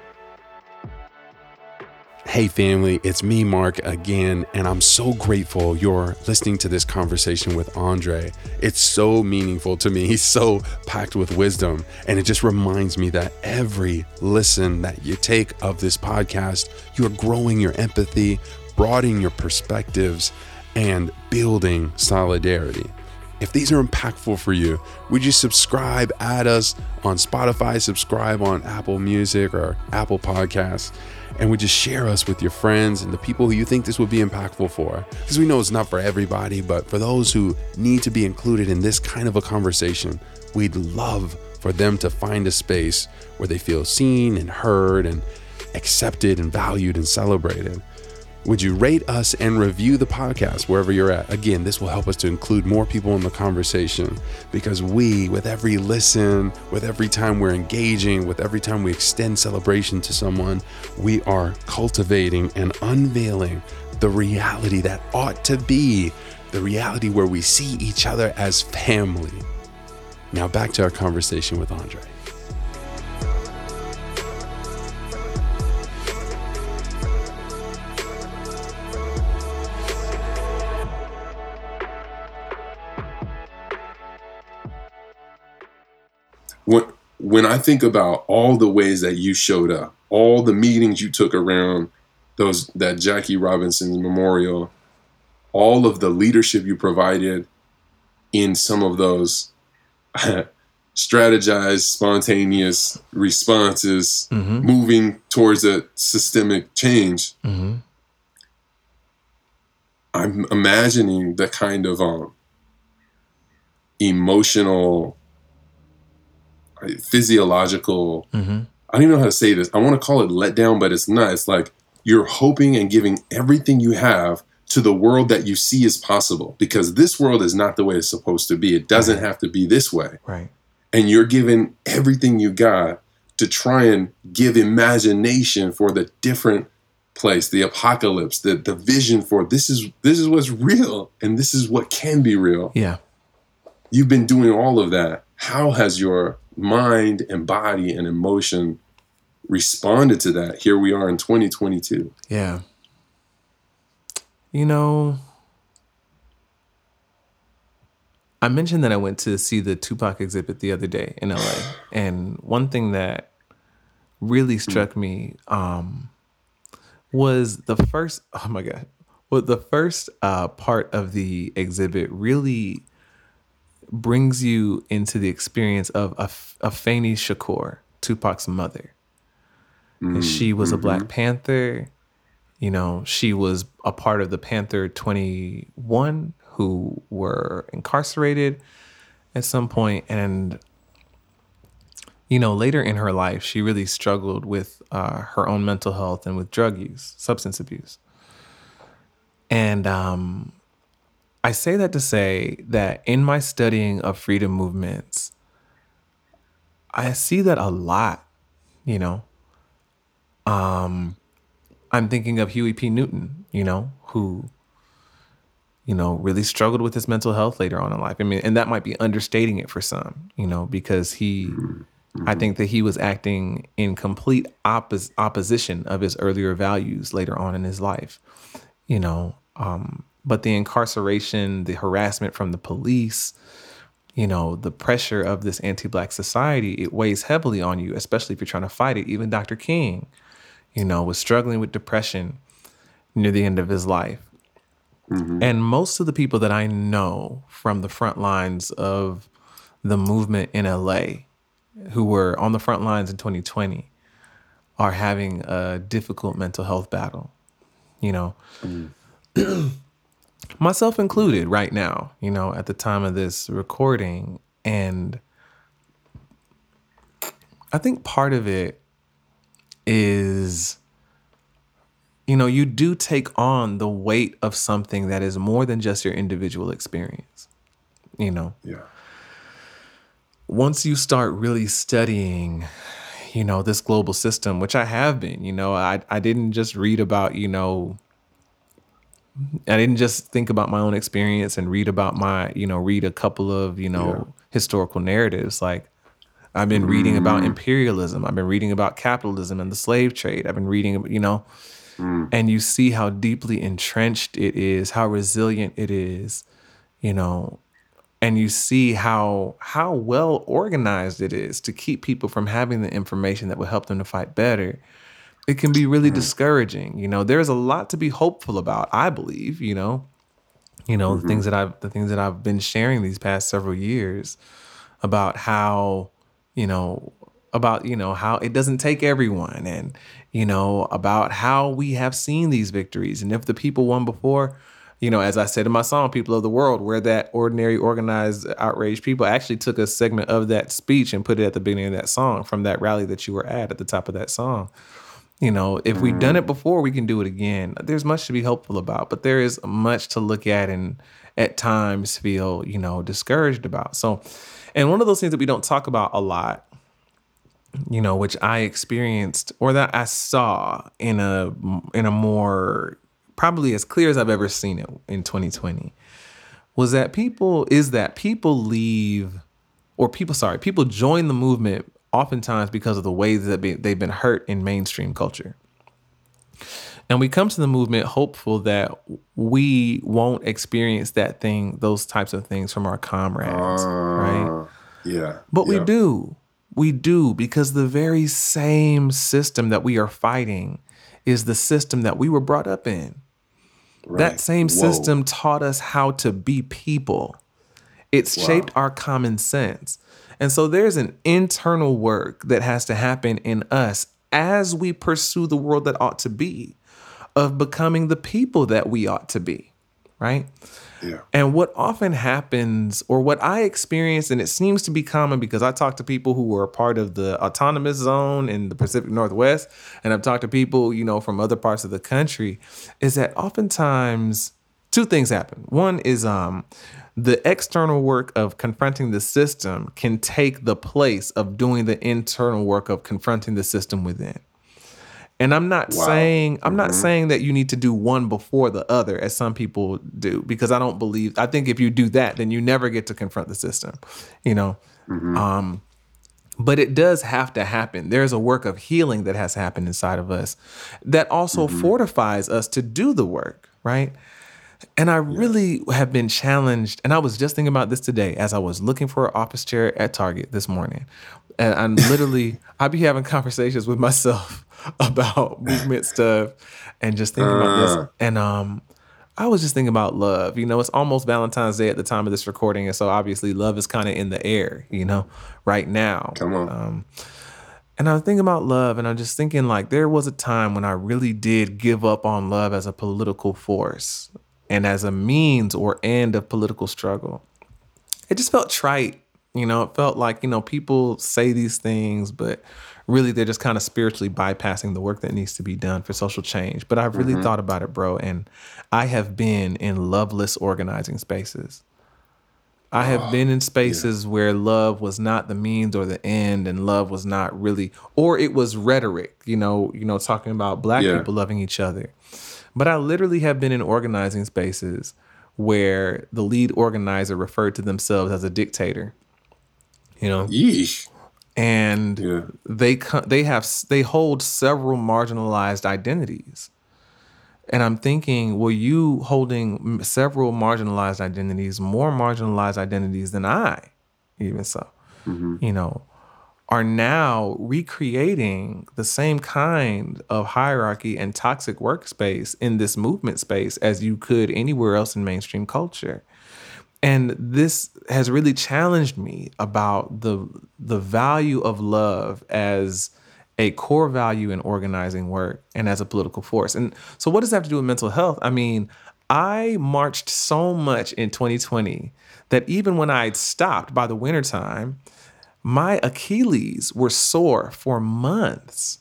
Hey family, it's me, Mark, again, and I'm so grateful you're listening to this conversation with Andre. It's so meaningful to me. He's so packed with wisdom, and it just reminds me that every listen that you take of this podcast, you're growing your empathy, broadening your perspectives, and building solidarity. If these are impactful for you, would you subscribe at us on Spotify, subscribe on Apple Music or Apple Podcasts, and would you share us with your friends and the people who you think this would be impactful for? Because we know it's not for everybody, but for those who need to be included in this kind of a conversation, we'd love for them to find a space where they feel seen and heard and accepted and valued and celebrated. Would you rate us and review the podcast wherever you're at? Again, this will help us to include more people in the conversation because we, with every listen, with every time we're engaging, with every time we extend celebration to someone, we are cultivating and unveiling the reality that ought to be the reality where we see each other as family. Now back to our conversation with Andre. When, when I think about all the ways that you showed up, all the meetings you took around those that Jackie Robinson memorial, all of the leadership you provided in some of those strategized, spontaneous responses, mm-hmm. moving towards a systemic change, mm-hmm. I'm imagining the kind of um, emotional, physiological, mm-hmm. I don't even know how to say this. I want to call it letdown, but it's not. It's like you're hoping and giving everything you have to the world that you see is possible, because this world is not the way it's supposed to be. It doesn't right. have to be this way. Right. And you're giving everything you got to try and give imagination for the different place, the apocalypse, the, the vision for this is this is what's real and this is what can be real. Yeah. You've been doing all of that. How has your mind and body and emotion responded to that? Here we are in twenty twenty-two. Yeah. You know, I mentioned that I went to see the Tupac exhibit the other day in L A. And one thing that really struck me um, was the first, oh my God, well, the first uh, part of the exhibit really brings you into the experience of Af- Afeni Shakur, Tupac's mother. Mm-hmm. She was a Black Panther. You know, she was a part of the Panther twenty-one who were incarcerated at some point. And, you know, later in her life, she really struggled with uh, her own mental health and with drug use, substance abuse. And um, I say that to say that in my studying of freedom movements, I see that a lot, you know. Um... I'm thinking of Huey P. Newton, you know, who, you know, really struggled with his mental health later on in life. I mean, and that might be understating it for some, you know, because he, mm-hmm. I think that he was acting in complete oppos- opposition of his earlier values later on in his life, you know. Um, but the incarceration, the harassment from the police, you know, the pressure of this anti-Black society, it weighs heavily on you, especially if you're trying to fight it. Even Doctor King, you know, was struggling with depression near the end of his life. Mm-hmm. And most of the people that I know from the front lines of the movement in L A, who were on the front lines in twenty twenty, are having a difficult mental health battle, you know, mm. myself included right now, you know, at the time of this recording. And I think part of it is, you know, you do take on the weight of something that is more than just your individual experience, you know? Yeah. Once you start really studying, you know, this global system, which I have been, you know, I, I didn't just read about, you know, I didn't just think about my own experience and read about my, you know, read a couple of, you know, yeah. historical narratives. Like, I've been reading about imperialism. I've been reading about capitalism and the slave trade. I've been reading, you know, mm. and you see how deeply entrenched it is, how resilient it is, you know, and you see how how well organized it is to keep people from having the information that will help them to fight better. It can be really mm. discouraging. You know, there's a lot to be hopeful about, I believe, you know, you know, mm-hmm. the things that I've the things that I've been sharing these past several years about how, you know, about, you know, how it doesn't take everyone, and, you know, about how we have seen these victories. And if the people won before, you know, as I said in my song, People of the World, where that ordinary, organized, outraged people, I actually took a segment of that speech and put it at the beginning of that song from that rally that you were at, at the top of that song. You know, if we've done it before, we can do it again. There's much to be hopeful about, but there is much to look at and at times feel, you know, discouraged about. So, and one of those things that we don't talk about a lot, you know, which I experienced or that I saw in a in a more probably as clear as I've ever seen it in twenty twenty, was that people is that people leave or people, sorry, people join the movement oftentimes because of the ways that be, they've been hurt in mainstream culture. And we come to the movement hopeful that we won't experience that thing, those types of things from our comrades, uh, right? Yeah. But yeah. we do. We do, because the very same system that we are fighting is the system that we were brought up in. Right. That same Whoa. system taught us how to be people. It's wow. shaped our common sense. And so there's an internal work that has to happen in us as we pursue the world that ought to be, of becoming the people that we ought to be. right? Yeah. And what often happens, or what I experienced, and it seems to be common because I talk to people who were part of the autonomous zone in the Pacific Northwest, and I've talked to people, you know, from other parts of the country, is that oftentimes two things happen. One is um, the external work of confronting the system can take the place of doing the internal work of confronting the system within. And I'm not wow. saying I'm not mm-hmm. saying that you need to do one before the other, as some people do, because I don't believe. I think if you do that, then you never get to confront the system, you know. Mm-hmm. Um, but it does have to happen. There's a work of healing that has happened inside of us that also mm-hmm. fortifies us to do the work, right? And I really yeah. have been challenged. And I was just thinking about this today as I was looking for an office chair at Target this morning. And I'm literally, I be having conversations with myself about movement stuff and just thinking uh, about this. And um, I was just thinking about love. You know, it's almost Valentine's Day at the time of this recording. And so obviously love is kind of in the air, you know, right now. Come on. Um, and I was thinking about love, and I'm just thinking, like, there was a time when I really did give up on love as a political force and as a means or end of political struggle. It just felt trite. You know, it felt like, you know, people say these things, but really they're just kind of spiritually bypassing the work that needs to be done for social change. But I've really mm-hmm. thought about it, bro. And I have been in loveless organizing spaces. I have oh, been in spaces yeah. where love was not the means or the end, and love was not really, or it was rhetoric, you know, you know, talking about Black yeah. people loving each other. But I literally have been in organizing spaces where the lead organizer referred to themselves as a dictator. You know, Yeesh. and yeah. they they have they hold several marginalized identities, and I'm thinking, well, you holding several marginalized identities, more marginalized identities than I, even so, mm-hmm. you know, are now recreating the same kind of hierarchy and toxic workspace in this movement space as you could anywhere else in mainstream culture. And this has really challenged me about the the value of love as a core value in organizing work and as a political force. And so what does that have to do with mental health? I mean, I marched so much in twenty twenty that even when I stopped by the wintertime, my Achilles were sore for months.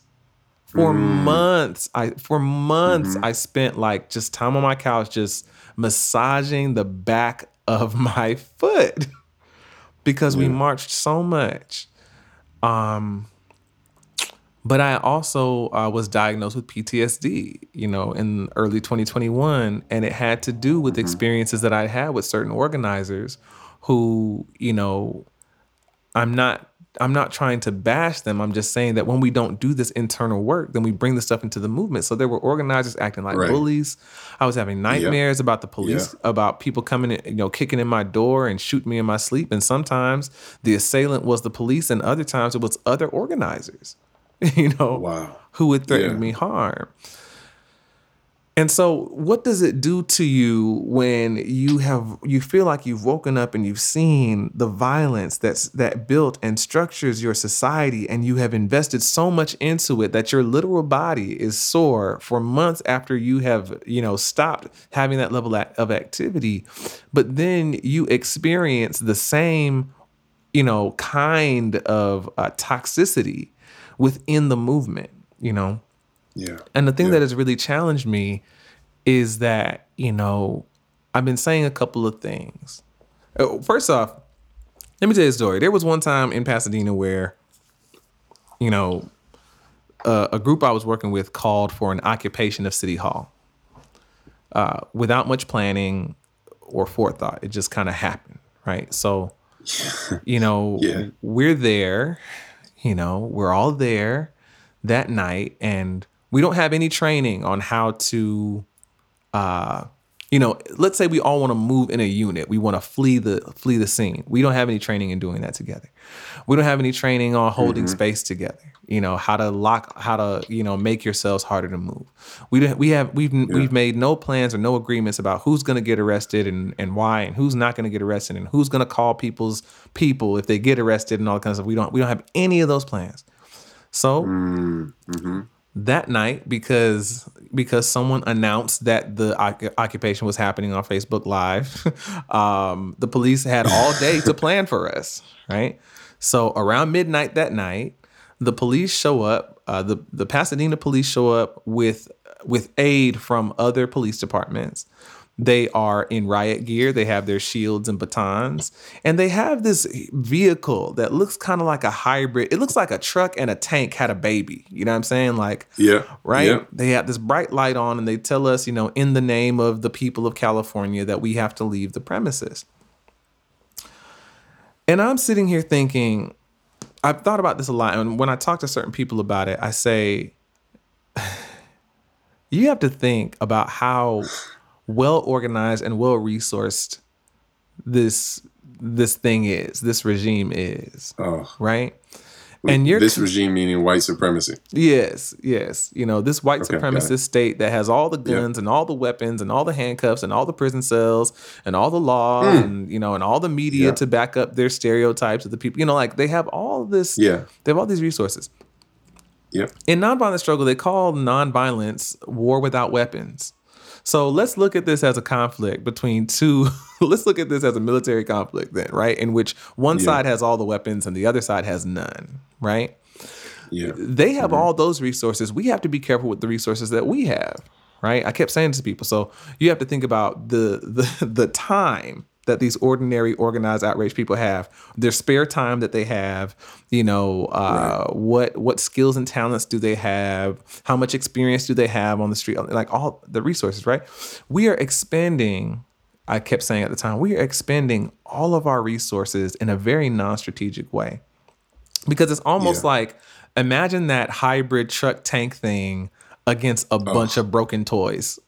For mm. months, I for months mm-hmm. I spent like just time on my couch, just massaging the back of my foot because yeah. we marched so much. Um, but I also uh, was diagnosed with P T S D, you know, in early twenty twenty-one. And it had to do with mm-hmm. experiences that I had with certain organizers who, you know, I'm not, I'm not trying to bash them. I'm just saying that when we don't do this internal work, then we bring this stuff into the movement. So there were organizers acting like right. bullies. I was having nightmares yep. about the police, yep. about people coming in, you know, kicking in my door and shooting me in my sleep. And sometimes the assailant was the police, and other times it was other organizers, you know, wow. who would threaten yeah. me harm. And so what does it do to you when you have you feel like you've woken up and you've seen the violence that's that built and structures your society, and you have invested so much into it that your literal body is sore for months after you have, you know, stopped having that level of activity. But then you experience the same, you know, kind of uh, toxicity within the movement, you know. Yeah. And the thing yeah. that has really challenged me is that, you know, I've been saying a couple of things. First off, let me tell you a story. There was one time in Pasadena where, you know, uh, a group I was working with called for an occupation of City Hall uh, without much planning or forethought. It just kind of happened, right? So, you know, yeah. we're there, you know, we're all there that night, and we don't have any training on how to, uh, you know, let's say we all want to move in a unit. We want to flee the flee the scene. We don't have any training in doing that together. We don't have any training on holding mm-hmm. space together. You know, how to lock, how to, you know, make yourselves harder to move. We don't, we have we've yeah. we've made no plans or no agreements about who's going to get arrested and, and why, and who's not going to get arrested, and who's going to call people's people if they get arrested and all kinds of. We don't we don't have any of those plans. So. Mm-hmm. that night because because someone announced that the occupation was happening on Facebook Live. Um, the police had all day to plan for us, right? So around midnight that night, the police show up. Uh, the the Pasadena police show up with with aid from other police departments. They are in riot gear. They have their shields and batons, and they have this vehicle that looks kind of like a hybrid. It looks like a truck and a tank had a baby. You know what I'm saying? Like, yeah, right. Yeah. They have this bright light on, and they tell us, you know, in the name of the people of California, that we have to leave the premises. And I'm sitting here thinking, I've thought about this a lot, and when I talk to certain people about it, I say, you have to think about how well-organized and well-resourced this this thing is, this regime is, oh. right? And you're this regime meaning white supremacy. Yes, yes. You know, this white okay, supremacist state that has all the guns yeah. and all the weapons and all the handcuffs and all the prison cells and all the law mm. and, you know, and all the media yeah. to back up their stereotypes of the people. You know, like they have all this. Yeah. They have all these resources. Yep. In nonviolent struggle, they call nonviolence war without weapons. So let's look at this as a conflict between two. Let's look at this as a military conflict then, right? In which one yeah. side has all the weapons and the other side has none, right? Yeah. They have mm-hmm. all those resources. We have to be careful with the resources that we have, right? I kept saying this to people. So you have to think about the the, the time that these ordinary, organized, outraged people have, their spare time that they have, you know, uh, right. what what skills and talents do they have? How much experience do they have on the street? Like all the resources, right? We are expending, I kept saying at the time, we are expending all of our resources in a very non-strategic way. Because it's almost yeah. like, imagine that hybrid truck tank thing against a oh. bunch of broken toys.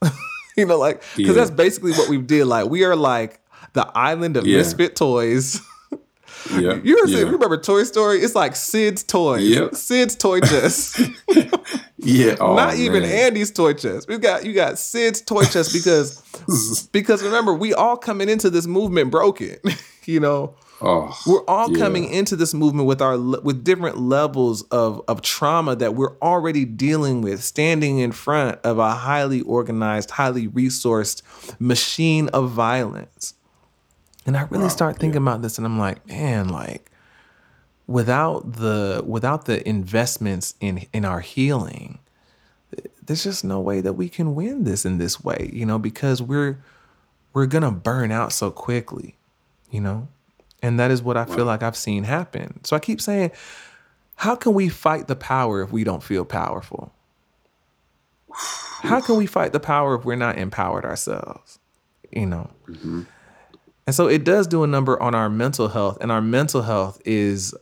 You know, like, because yeah. that's basically what we did. Like, we are like, the island of yeah. misfit toys. Yeah. You ever yeah. see, remember Toy Story? It's like Sid's toys. Yep. Sid's toy chest. yeah. Oh, Not man. even Andy's toy chest. We've got you got Sid's toy chest because because remember, we all coming into this movement broken. You know. Oh, we're all yeah. coming into this movement with our with different levels of, of trauma that we're already dealing with, standing in front of a highly organized, highly resourced machine of violence. And I really wow, start thinking yeah. about this, and I'm like, man, like without the without the investments in in our healing, there's just no way that we can win this in this way, you know, because we're we're gonna burn out so quickly, you know, and that is what I wow. feel like I've seen happen. So I keep saying, how can we fight the power if we don't feel powerful? How can we fight the power if we're not empowered ourselves? You know. Mm-hmm. And so it does do a number on our mental health, and our mental health is,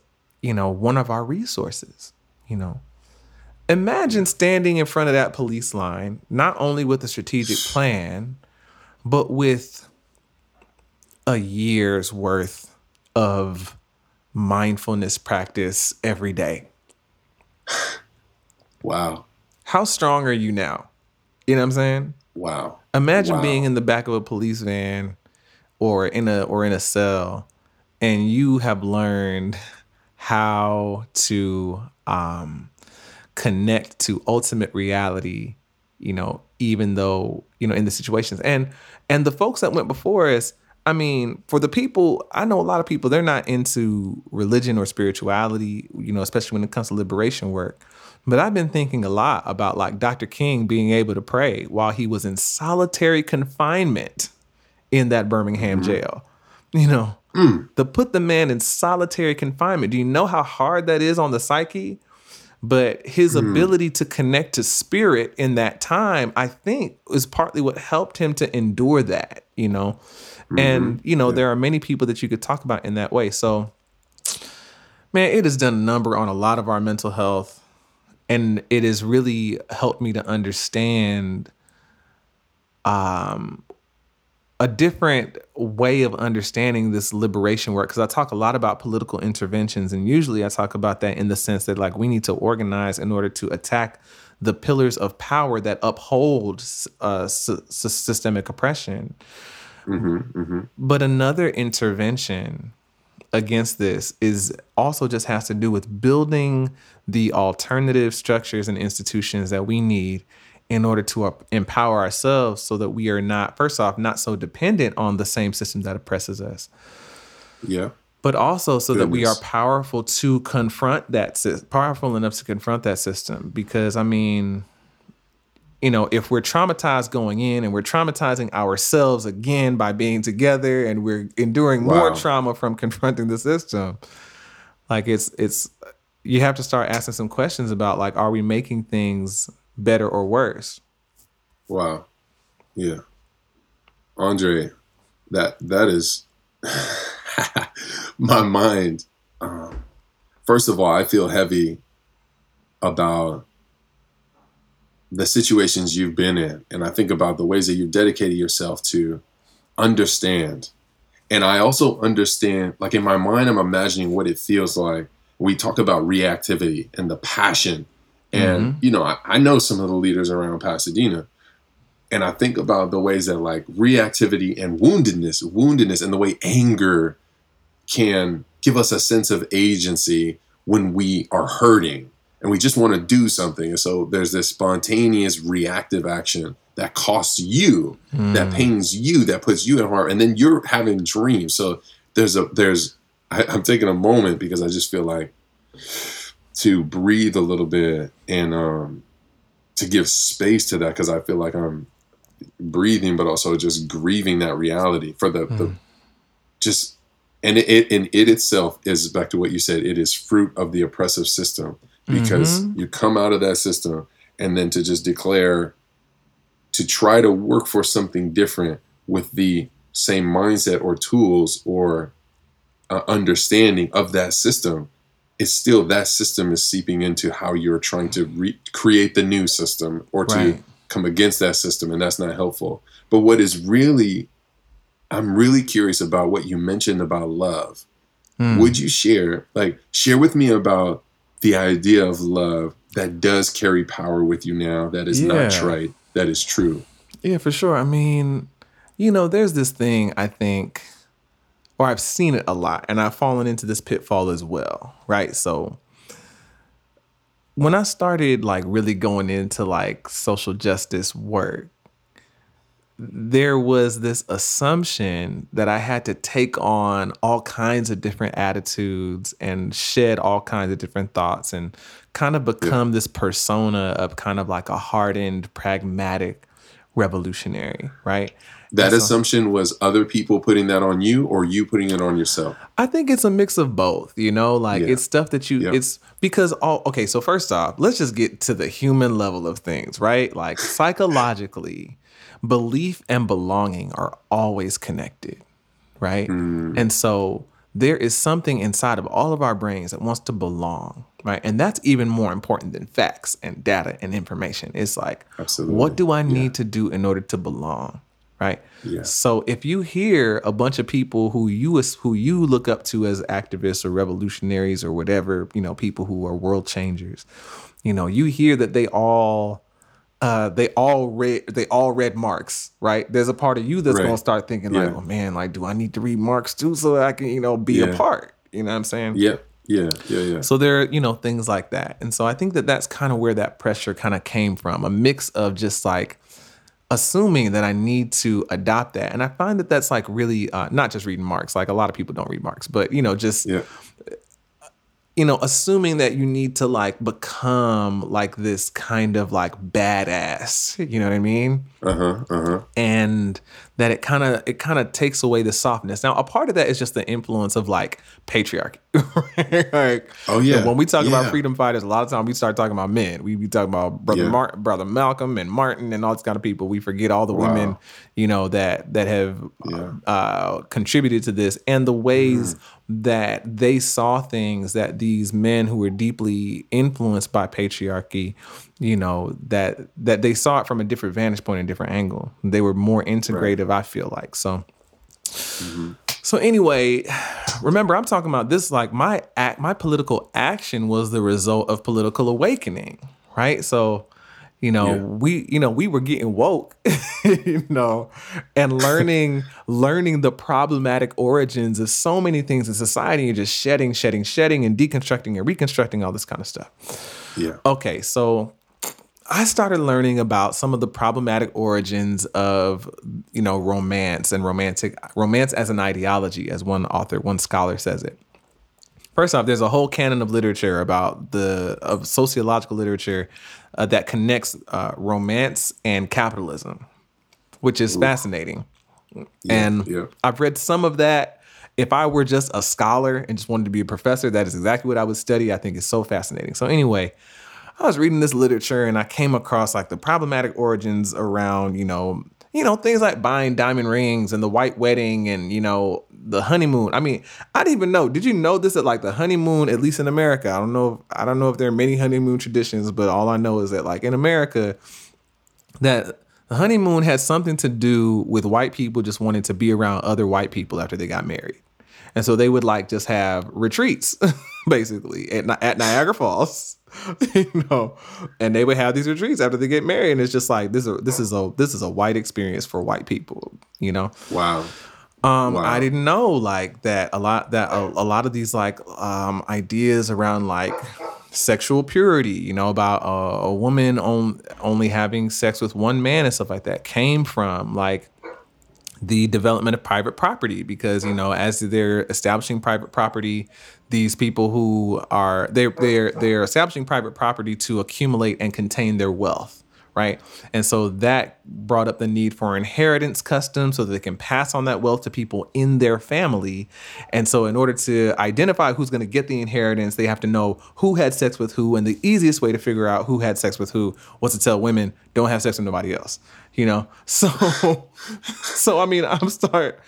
you know, one of our resources, you know. Imagine standing in front of that police line, not only with a strategic plan, but with a year's worth of mindfulness practice every day. Wow. How strong are you now? You know what I'm saying? Wow. Imagine wow. being in the back of a police van or in a or in a cell, and you have learned how to um, connect to ultimate reality, you know, even though, you know, in the situations. And and the folks that went before us, I mean, for the people, I know a lot of people, they're not into religion or spirituality, you know, especially when it comes to liberation work. But I've been thinking a lot about like Doctor King being able to pray while he was in solitary confinement in that Birmingham mm-hmm. jail, you know, mm. to put the man in solitary confinement. Do you know how hard that is on the psyche? But his mm. ability to connect to spirit in that time, I think, is partly what helped him to endure that, you know. Mm-hmm. And, you know, yeah. there are many people that you could talk about in that way. So, man, it has done a number on a lot of our mental health. And it has really helped me to understand um. a different way of understanding this liberation work, because I talk a lot about political interventions, and usually I talk about that in the sense that like we need to organize in order to attack the pillars of power that uphold uh, s- systemic oppression. Mm-hmm, mm-hmm. But another intervention against this is also just has to do with building the alternative structures and institutions that we need in order to empower ourselves so that we are not, first off, not so dependent on the same system that oppresses us. Yeah. But also so Goodness. that we are powerful to confront that, powerful enough to confront that system. Because, I mean, you know, if we're traumatized going in and we're traumatizing ourselves again by being together and we're enduring wow. more trauma from confronting the system, like it's, it's, you have to start asking some questions about, like, are we making things better or worse? Wow. Yeah. Andre, that, that is... My mind, um, first of all, I feel heavy about the situations you've been in. And I think about the ways that you've dedicated yourself to understand. And I also understand, like in my mind, I'm imagining what it feels like. We talk about reactivity and the passion. And, mm-hmm. you know, I, I know some of the leaders around Pasadena. And I think about the ways that like reactivity and woundedness, woundedness and the way anger can give us a sense of agency when we are hurting and we just want to do something. And so there's this spontaneous reactive action that costs you, mm. that pains you, that puts you in harm. And then you're having dreams. So there's a, there's, I, I'm taking a moment because I just feel like to breathe a little bit and um, to give space to that. Cause I feel like I'm breathing, but also just grieving that reality for the, mm. the just, And it, it and it itself is, back to what you said, it is fruit of the oppressive system because mm-hmm. you come out of that system and then to just declare, to try to work for something different with the same mindset or tools or uh, understanding of that system, it's still that system is seeping into how you're trying to re- create the new system or right. to come against that system, and that's not helpful. But what is really... I'm really curious about what you mentioned about love. Mm. Would you share, like, share with me about the idea of love that does carry power with you now, that is yeah. not trite, that is true? Yeah, for sure. I mean, you know, there's this thing, I think, or I've seen it a lot, and I've fallen into this pitfall as well, right? So when I started, like, really going into, like, social justice work, there was this assumption that I had to take on all kinds of different attitudes and shed all kinds of different thoughts and kind of become yeah. this persona of kind of like a hardened, pragmatic revolutionary, right? That so, assumption was other people putting that on you or you putting it on yourself? I think it's a mix of both, you know, like yeah. it's stuff that you, yeah. it's because, all okay, so first off, let's just get to the human level of things, right? Like psychologically, belief and belonging are always connected, right? Mm. And so there is something inside of all of our brains that wants to belong, right? And that's even more important than facts and data and information. It's like, Absolutely. what do I need yeah. to do in order to belong, right? Yeah. So if you hear a bunch of people who you who you look up to as activists or revolutionaries or whatever, you know, people who are world changers, you know, you hear that they all... Uh, they all read. They all read Marx, right? There's a part of you that's right. gonna start thinking yeah. like, "Oh man, like, do I need to read Marx too so that I can, you know, be yeah. a part?" You know what I'm saying? Yeah, yeah, yeah, yeah. So there, are, you know, things like that, and so I think that that's kind of where that pressure kind of came from—a mix of just like assuming that I need to adopt that, and I find that that's like really uh, not just reading Marx. Like a lot of people don't read Marx, but you know, just. Yeah. You know, assuming that you need to like become like this kind of like badass, you know what I mean? Uh-huh, uh-huh. And that it kind of, it kind of takes away the softness. Now, a part of that is just the influence of like patriarchy. Like, oh, yeah. When we talk yeah. about freedom fighters, a lot of times we start talking about men. We be talking about Brother, yeah. Mar- Brother Malcolm and Martin and all these kind of people. We forget all the wow. women, you know, that, that have yeah. uh, uh, contributed to this and the ways... Mm. that they saw things that these men who were deeply influenced by patriarchy, you know, that that they saw it from a different vantage point, a different angle. They were more integrative, right. I feel like. So, mm-hmm. so anyway, remember, I'm talking about this, like my act, my political action was the result of political awakening, right? So, You know, yeah. we you know we were getting woke, you know, and learning learning the problematic origins of so many things in society, and just shedding, shedding, shedding, and deconstructing and reconstructing all this kind of stuff. Yeah. Okay, so I started learning about some of the problematic origins of, you know, romance and romantic romance as an ideology, as one author, one scholar says it. First off, there's a whole canon of literature about the of sociological literature uh, that connects uh, romance and capitalism, which is Ooh. fascinating. Yeah, and yeah. I've read some of that. If I were just a scholar and just wanted to be a professor, that is exactly what I would study. I think it's so fascinating. So anyway, I was reading this literature and I came across like the problematic origins around, you know, you know, things like buying diamond rings and the white wedding and, you know, the honeymoon. I mean, I didn't even know. Did you know this, that like the honeymoon, at least in America? I don't know. If, I don't know if there are many honeymoon traditions, but all I know is that like in America, that the honeymoon has something to do with white people just wanting to be around other white people after they got married. And so they would like just have retreats, basically, at, at Niagara Falls. You know, and they would have these retreats after they get married, and it's just like this. This is a this is a white experience for white people. You know, wow. Um, wow. I didn't know like that a lot that a, a lot of these like um, ideas around like sexual purity, you know, about uh, a woman on, only having sex with one man and stuff like that came from like the development of private property, because, you know, as they're establishing private property, these people who are they're they're they're establishing private property to accumulate and contain their wealth, right? And so that brought up the need for inheritance customs so that they can pass on that wealth to people in their family. And so in order to identify who's going to get the inheritance, they have to know who had sex with who. And the easiest way to figure out who had sex with who was to tell women, don't have sex with nobody else. You know, so, so I mean, I'm start,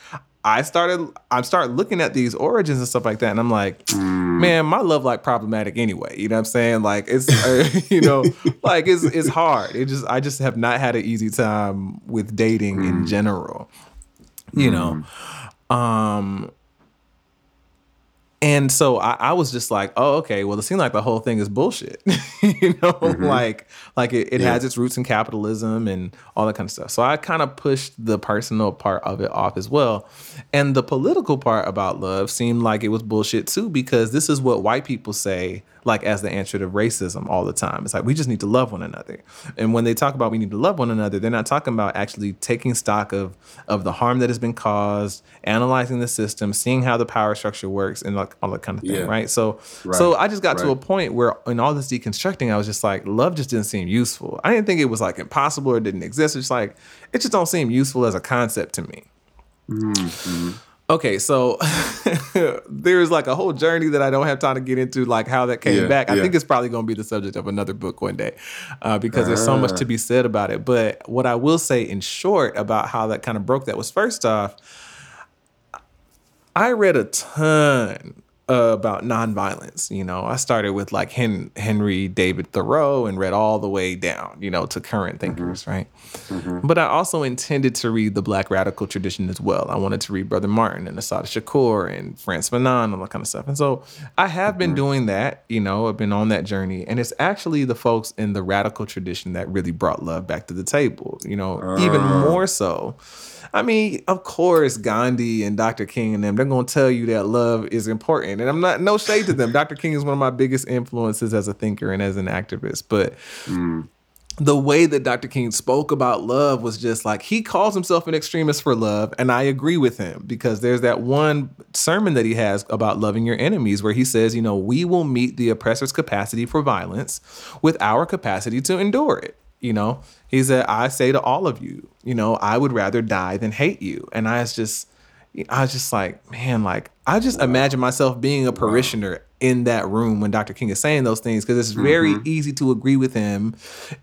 I started, I started looking at these origins and stuff like that, and I'm like, mm. man, my love life problematic anyway. You know what I'm saying? Like it's, uh, you know, like it's it's hard. It just, I just have not had an easy time with dating mm. in general. You mm. know, um, and so I, I was just like, oh, okay, well, it seemed like the whole thing is bullshit. You know, mm-hmm. like like it, it yeah. has its roots in capitalism and all that kind of stuff. So I kind of pushed the personal part of it off as well. And the political part about love seemed like it was bullshit too, because this is what white people say, like as the answer to racism all the time. It's like, we just need to love one another. And when they talk about we need to love one another, they're not talking about actually taking stock of, of the harm that has been caused, analyzing the system, seeing how the power structure works, and like all that kind of thing, yeah. right? So, right. so I just got right. to a point where in all this deconstructing, I was just like, love just didn't seem useful. I didn't think it was like impossible or didn't exist. It's like, it just don't seem useful as a concept to me. Mm-hmm. Okay, so there's like a whole journey that I don't have time to get into, like how that came yeah, back. I yeah. think it's probably going to be the subject of another book one day uh, because uh. there's so much to be said about it. But what I will say in short about how that kind of broke that was, first off, I read a ton uh, about nonviolence. You know, I started with like Hen- Henry David Thoreau and read all the way down, you know, to current thinkers, mm-hmm. right? Mm-hmm. But I also intended to read the Black radical tradition as well. I wanted to read Brother Martin and Assata Shakur and Frantz Fanon and all that kind of stuff. And so I have mm-hmm. been doing that, you know, I've been on that journey. And it's actually the folks in the radical tradition that really brought love back to the table, you know, uh. even more so. I mean, of course, Gandhi and Doctor King and them, they're going to tell you that love is important. And I'm not, no shade to them. Doctor King is one of my biggest influences as a thinker and as an activist. But mm. the way that Doctor King spoke about love was just like, he calls himself an extremist for love. And I agree with him, because there's that one sermon that he has about loving your enemies where he says, you know, we will meet the oppressor's capacity for violence with our capacity to endure it. You know, he said, I say to all of you, you know, I would rather die than hate you. And I was just, I was just like, man, like, I just wow. imagine myself being a parishioner wow. in that room when Doctor King is saying those things, because it's very mm-hmm. easy to agree with him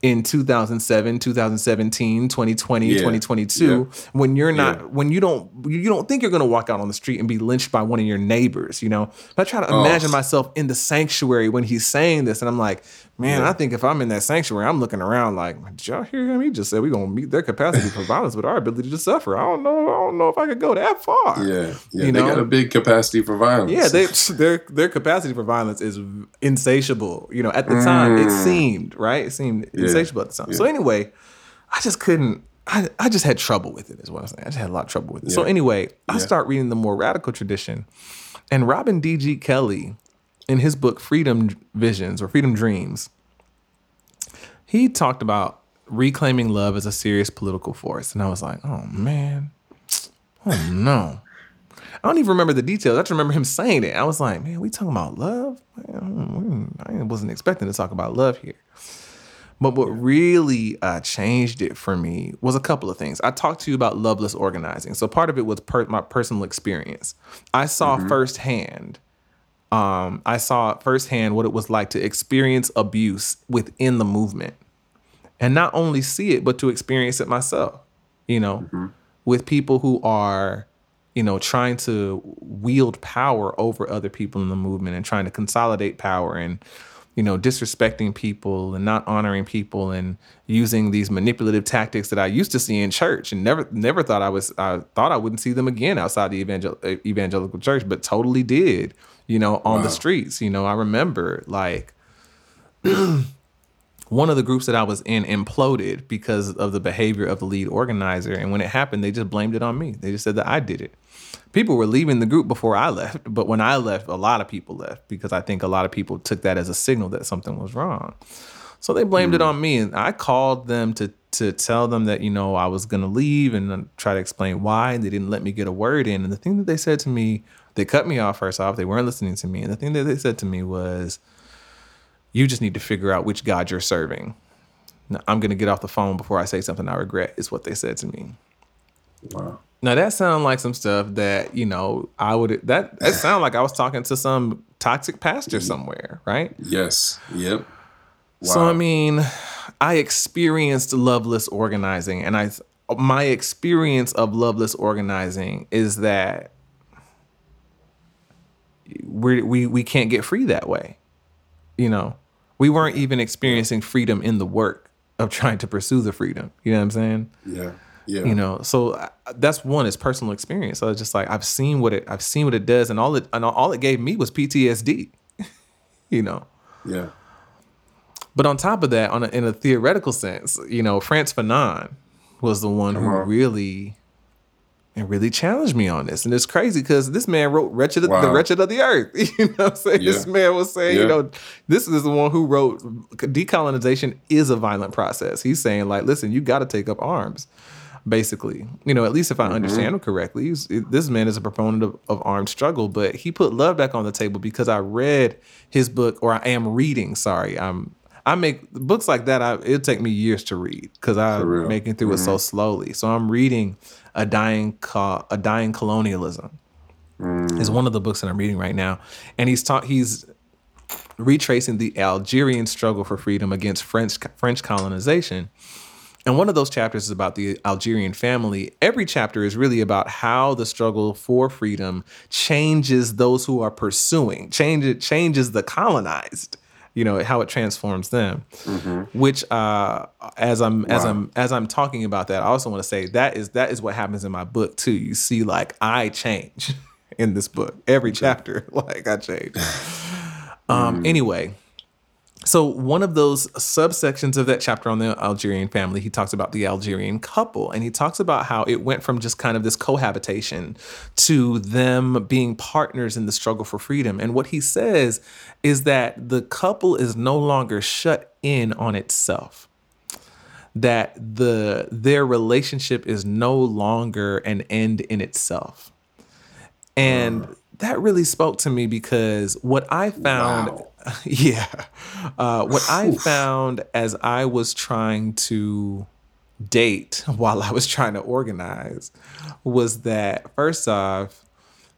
in two thousand seven, two thousand seventeen, twenty twenty, yeah. twenty twenty-two, yeah. when you're not, yeah. when you don't, you don't think you're going to walk out on the street and be lynched by one of your neighbors, you know. But I try to imagine oh. myself in the sanctuary when he's saying this, and I'm like, Man, yeah. I think if I'm in that sanctuary, I'm looking around like, did y'all hear him? He just said we're gonna meet their capacity for violence with our ability to suffer. I don't know. I don't know if I could go that far. Yeah, yeah. You they know? Got a big capacity for violence. Yeah, they, their their capacity for violence is insatiable. You know, at the mm. time it seemed right. It seemed yeah. insatiable at the time. Yeah. So anyway, I just couldn't. I I just had trouble with it. Is what I'm saying. I just had a lot of trouble with it. Yeah. So anyway, yeah. I start reading the more radical tradition, and Robin D G. Kelley, in his book, Freedom Visions or Freedom Dreams, he talked about reclaiming love as a serious political force. And I was like, oh, man. Oh, no. I don't even remember the details. I just remember him saying it. I was like, man, we talking about love? Man, I wasn't expecting to talk about love here. But what really uh, changed it for me was a couple of things. I talked to you about loveless organizing. So part of it was per- my personal experience. I saw mm-hmm. firsthand Um, I saw firsthand what it was like to experience abuse within the movement, and not only see it, but to experience it myself, you know, mm-hmm. with people who are, you know, trying to wield power over other people in the movement and trying to consolidate power and, you know, disrespecting people and not honoring people and using these manipulative tactics that I used to see in church and never, never thought I was, I thought I wouldn't see them again outside the evangel- evangelical church, but totally did. You know, on wow. the streets, you know, I remember like one of the groups that I was in imploded because of the behavior of the lead organizer. And when it happened, they just blamed it on me. They just said that I did it. People were leaving the group before I left. But when I left, a lot of people left because I think a lot of people took that as a signal that something was wrong. So they blamed mm. it on me. And I called them to to tell them that, you know, I was going to leave and try to explain why. And they didn't let me get a word in. And the thing that they said to me, they cut me off first off. They weren't listening to me. And the thing that they said to me was, you just need to figure out which God you're serving. Now, I'm going to get off the phone before I say something I regret, is what they said to me. Wow. Now, that sounds like some stuff that, you know, I would, that, that sounded like I was talking to some toxic pastor somewhere, right? Yes. Yep. Wow. So, I mean, I experienced loveless organizing. And I, my experience of loveless organizing is that We're, we we can't get free that way. You know, we weren't even experiencing freedom in the work of trying to pursue the freedom. You know what I'm saying? Yeah. Yeah. You know, so I, that's one is personal experience. So I was just like, I've seen what it, I've seen what it does. And all it, and all it gave me was P T S D, you know? Yeah. But on top of that, on a, in a theoretical sense, you know, Frantz Fanon was the one Come who on. really And really challenged me on this. And it's crazy because this man wrote Wretched wow. the Wretched of the Earth. You know what I'm saying? Yeah. This man was saying, yeah. you know, this is the one who wrote decolonization is a violent process. He's saying, like, listen, you got to take up arms, basically. You know, at least if I mm-hmm. understand him correctly, he's, this man is a proponent of, of armed struggle, but he put love back on the table because I read his book, or I am reading, sorry. I'm I make books like that, I, it'll take me years to read because I'm making through mm-hmm. it so slowly. So I'm reading A Dying Co- A Dying Colonialism mm. is one of the books that I'm reading right now. And he's ta- he's retracing the Algerian struggle for freedom against French French colonization. And one of those chapters is about the Algerian family. Every chapter is really about how the struggle for freedom changes those who are pursuing, change, changes the colonized. You know, how it transforms them, mm-hmm. which uh, as I'm wow. as I'm as I'm talking about that, I also want to say that is that is what happens in my book too. You see, like I change in this book every okay. chapter, like I change. um, mm. Anyway, so one of those subsections of that chapter on the Algerian family, he talks about the Algerian couple, and he talks about how it went from just kind of this cohabitation to them being partners in the struggle for freedom. And what he says is that the couple is no longer shut in on itself, that the their relationship is no longer an end in itself. And mm. that really spoke to me because what I found... Wow. Yeah. Uh, what I found as I was trying to date while I was trying to organize was that, first off,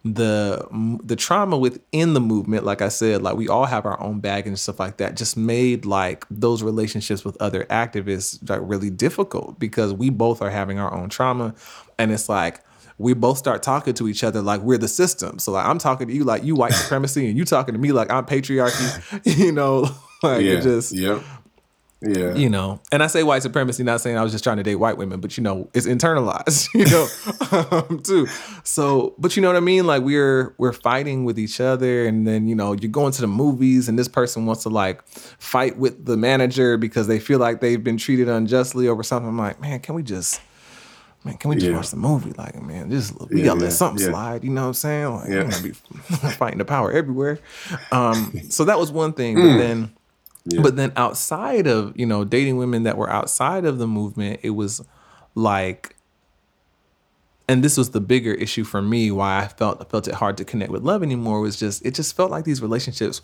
the the trauma within the movement, like I said, like we all have our own baggage and stuff like that, just made like those relationships with other activists like really difficult because we both are having our own trauma. And it's like, we both start talking to each other like we're the system. So like I'm talking to you like you white supremacy and you talking to me like I'm patriarchy, you know, Like yeah. it just, yep. Yeah. You know, and I say white supremacy, not saying I was just trying to date white women, but you know, it's internalized, you know, um, too. So, but you know what I mean? Like we're, we're fighting with each other, and then, you know, you're going to the movies and this person wants to like fight with the manager because they feel like they've been treated unjustly over something. I'm like, man, can we just, man, can we just yeah. watch the movie? Like, man, just, we yeah, gotta yeah, let something yeah. slide, you know what I'm saying? Like, yeah. I'm gonna be fighting the power everywhere. Um, so that was one thing, mm. but then Yeah. But then outside of, you know, dating women that were outside of the movement, it was like, and this was the bigger issue for me, why I felt I felt it hard to connect with love anymore, was just, it just felt like these relationships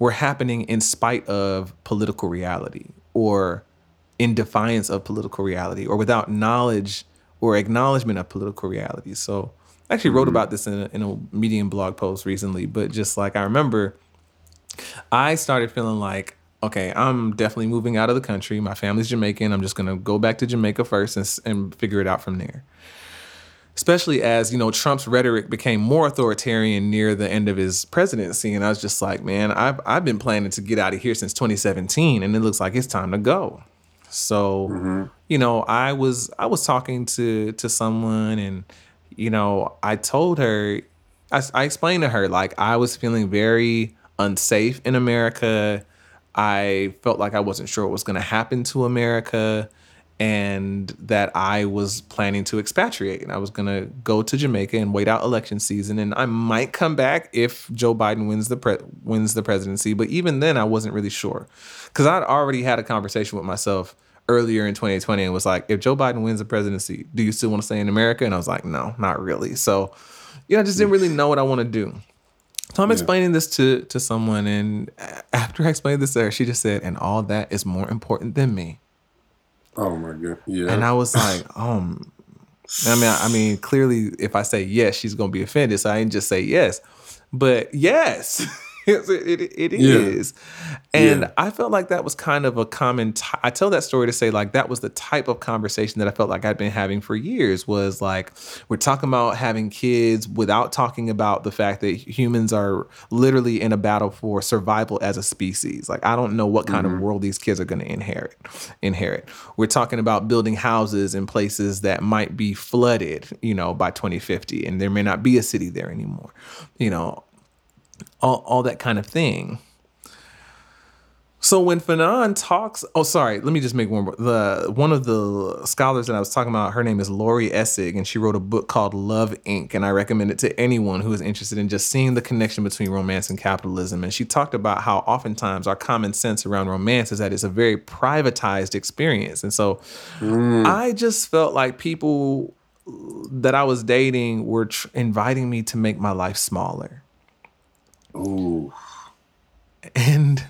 were happening in spite of political reality, or in defiance of political reality, or without knowledge or acknowledgement of political reality. So I actually wrote mm-hmm. about this in a, in a Medium blog post recently, but just like, I remember I started feeling like, okay, I'm definitely moving out of the country. My family's Jamaican. I'm just going to go back to Jamaica first and, and figure it out from there. Especially as, you know, Trump's rhetoric became more authoritarian near the end of his presidency. And I was just like, man, I've, I've been planning to get out of here since twenty seventeen, and it looks like it's time to go. So, mm-hmm. you know, I was I was talking to, to someone, and, you know, I told her, I, I explained to her, like, I was feeling very unsafe in America. I felt like I wasn't sure what was going to happen to America, and that I was planning to expatriate, and I was going to go to Jamaica and wait out election season, and I might come back if Joe Biden wins the pre- wins the presidency. But even then, I wasn't really sure, because I'd already had a conversation with myself earlier in twenty twenty and was like, if Joe Biden wins the presidency, do you still want to stay in America? And I was like, no, not really. So, you know, I just didn't really know what I want to do. So I'm explaining yeah. this to, to someone, and after I explained this to her, she just said, and all that is more important than me. Oh my God. Yeah. And I was like, um, I mean, I, I mean, clearly if I say yes, she's going to be offended. So I didn't just say yes, but yes, it, it, it is. Yeah. And yeah. I felt like that was kind of a common, t- I tell that story to say, like, that was the type of conversation that I felt like I'd been having for years, was like, we're talking about having kids without talking about the fact that humans are literally in a battle for survival as a species. Like, I don't know what kind mm-hmm. of world these kids are going to inherit, inherit. We're talking about building houses in places that might be flooded, you know, by twenty fifty, and there may not be a city there anymore, you know, all, all that kind of thing. So when Fanon talks, oh, sorry, let me just make one more. The, one of the scholars that I was talking about, her name is Lori Essig, and she wrote a book called Love, Incorporated, and I recommend it to anyone who is interested in just seeing the connection between romance and capitalism. And she talked about how oftentimes our common sense around romance is that it's a very privatized experience. And so mm. I just felt like people that I was dating were tr- inviting me to make my life smaller. Ooh. And...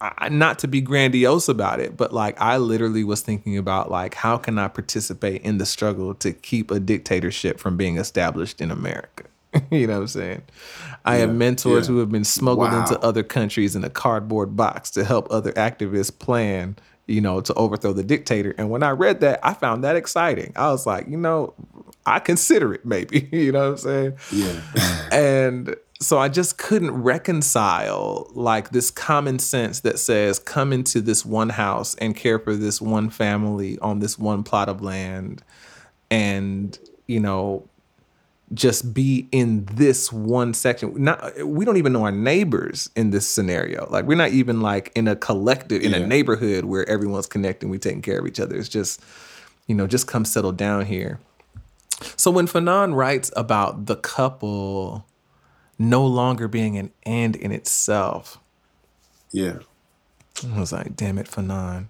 I, not to be grandiose about it, but like, I literally was thinking about, like, how can I participate in the struggle to keep a dictatorship from being established in America? You know what I'm saying? I yeah, have mentors yeah. who have been smuggled wow. into other countries in a cardboard box to help other activists plan, you know, to overthrow the dictator. And when I read that, I found that exciting. I was like, you know, I consider it maybe, you know what I'm saying? Yeah. And so I just couldn't reconcile, like, this common sense that says, come into this one house and care for this one family on this one plot of land, and, you know, just be in this one section. Not, we don't even know our neighbors in this scenario. Like, we're not even like in a collective, in yeah. a neighborhood where everyone's connecting, we're taking care of each other. It's just, you know, just come settle down here. So when Fanon writes about the couple no longer being an end in itself. Yeah. I was like, damn it, Fanon.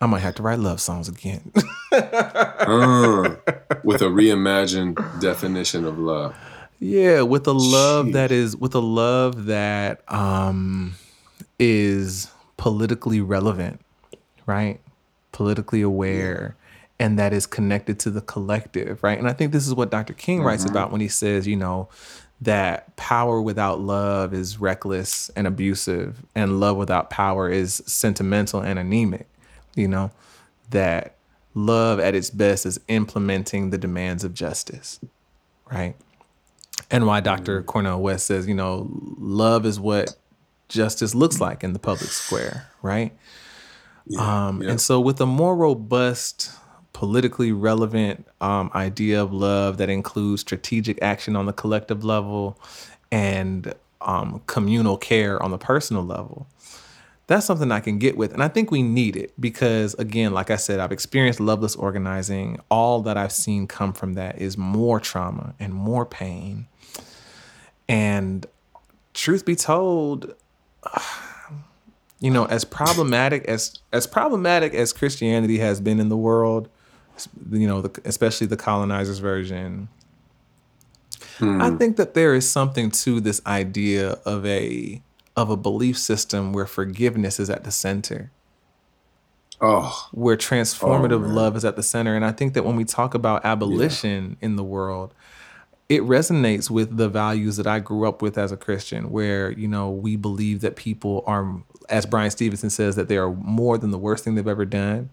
I might have to write love songs again. uh, with a reimagined definition of love. Yeah, with a love Jeez. that is, with a love that um, is politically relevant, right? Politically aware. And that is connected to the collective, right? And I think this is what Doctor King writes mm-hmm. about when he says, you know, that power without love is reckless and abusive, and love without power is sentimental and anemic. You know, that love at its best is implementing the demands of justice, right? And why Doctor Cornel West says, you know, love is what justice looks like in the public square, right? Yeah, um, yeah. And so with a more robust, politically relevant um, idea of love that includes strategic action on the collective level and um, communal care on the personal level, that's something I can get with. And I think we need it because, again, like I said, I've experienced loveless organizing. All that I've seen come from that is more trauma and more pain. And truth be told, you know, as problematic as as problematic as Christianity has been in the world, you know, the, especially the colonizers' version, hmm. I think that there is something to this idea of a of a belief system where forgiveness is at the center. Oh, where transformative oh, love is at the center. And I think that when we talk about abolition yeah. in the world, it resonates with the values that I grew up with as a Christian, where, you know, we believe that people are, as Brian Stevenson says, that they are more than the worst thing they've ever done,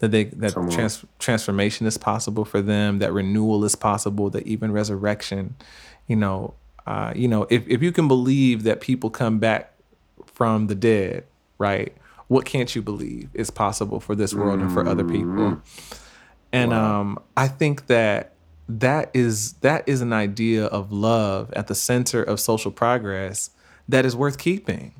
that they that trans, transformation is possible for them, that renewal is possible, that even resurrection, you know, Uh, you know, if, if you can believe that people come back from the dead, right, what can't you believe is possible for this world and for other people? And wow. um, I think that that is that is an idea of love at the center of social progress that is worth keeping.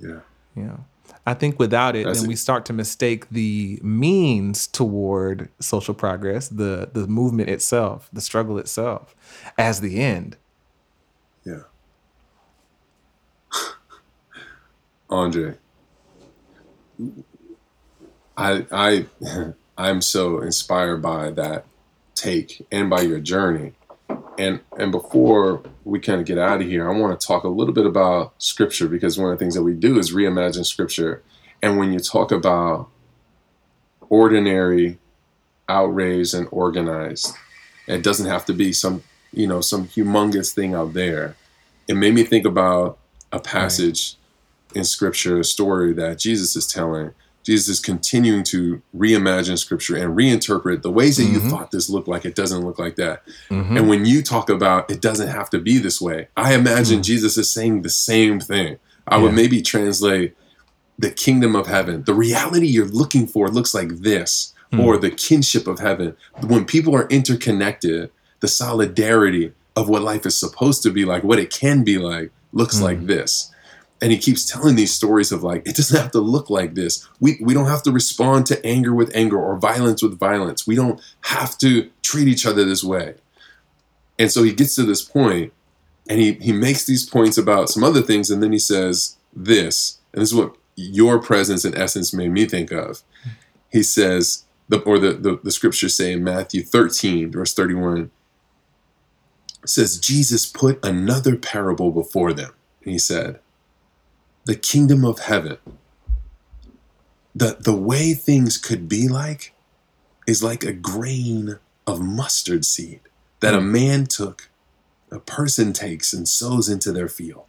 Yeah. Yeah. I think without it, That's then it. we start to mistake the means toward social progress, the the movement itself, the struggle itself, as the end. Yeah. Andre, I I I'm so inspired by that take and by your journey. And and before we kind of get out of here, I want to talk a little bit about scripture, because one of the things that we do is reimagine scripture. And when you talk about ordinary, outraged, and organized, it doesn't have to be some, you know, some humongous thing out there. It made me think about a passage right. in scripture, a story that Jesus is telling. Jesus is continuing to reimagine scripture and reinterpret the ways that mm-hmm. you thought this looked like. It doesn't look like that. Mm-hmm. And when you talk about it doesn't have to be this way, I imagine mm-hmm. Jesus is saying the same thing. I yeah. would maybe translate the kingdom of heaven. The reality you're looking for looks like this, mm-hmm. or the kinship of heaven. When people are interconnected, the solidarity of what life is supposed to be like, what it can be like, looks mm-hmm. like this. And he keeps telling these stories of like, it doesn't have to look like this. We we don't have to respond to anger with anger or violence with violence. We don't have to treat each other this way. And so he gets to this point and he, he makes these points about some other things. And then he says this, and this is what your presence in essence made me think of. He says, the, or the, the, the scriptures say in Matthew thirteen, verse thirty-one, it says, Jesus put another parable before them. And he said, the kingdom of heaven, the, the way things could be like is like a grain of mustard seed that a man took, a person takes and sows into their field.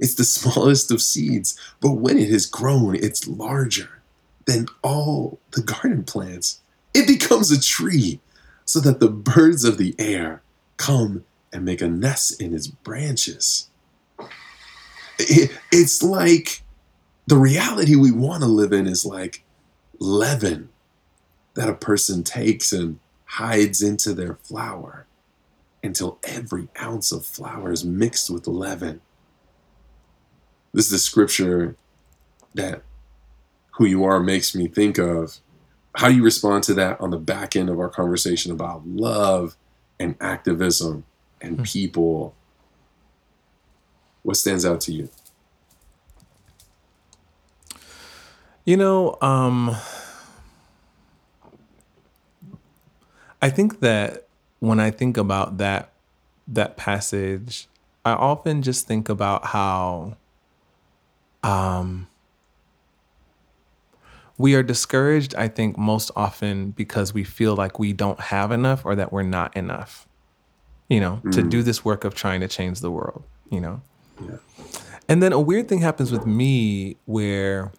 It's the smallest of seeds, but when it has grown, it's larger than all the garden plants. It becomes a tree so that the birds of the air come and make a nest in its branches. It, it's like the reality we want to live in is like leaven that a person takes and hides into their flour until every ounce of flour is mixed with leaven. This is the scripture that who you are makes me think of. How do you respond to that on the back end of our conversation about love and activism and people? What stands out to you? You know, um, I think that when I think about that that passage, I often just think about how um, we are discouraged, I think, most often because we feel like we don't have enough or that we're not enough, you know, mm. to do this work of trying to change the world, you know. Yeah. And then a weird thing happens with me where,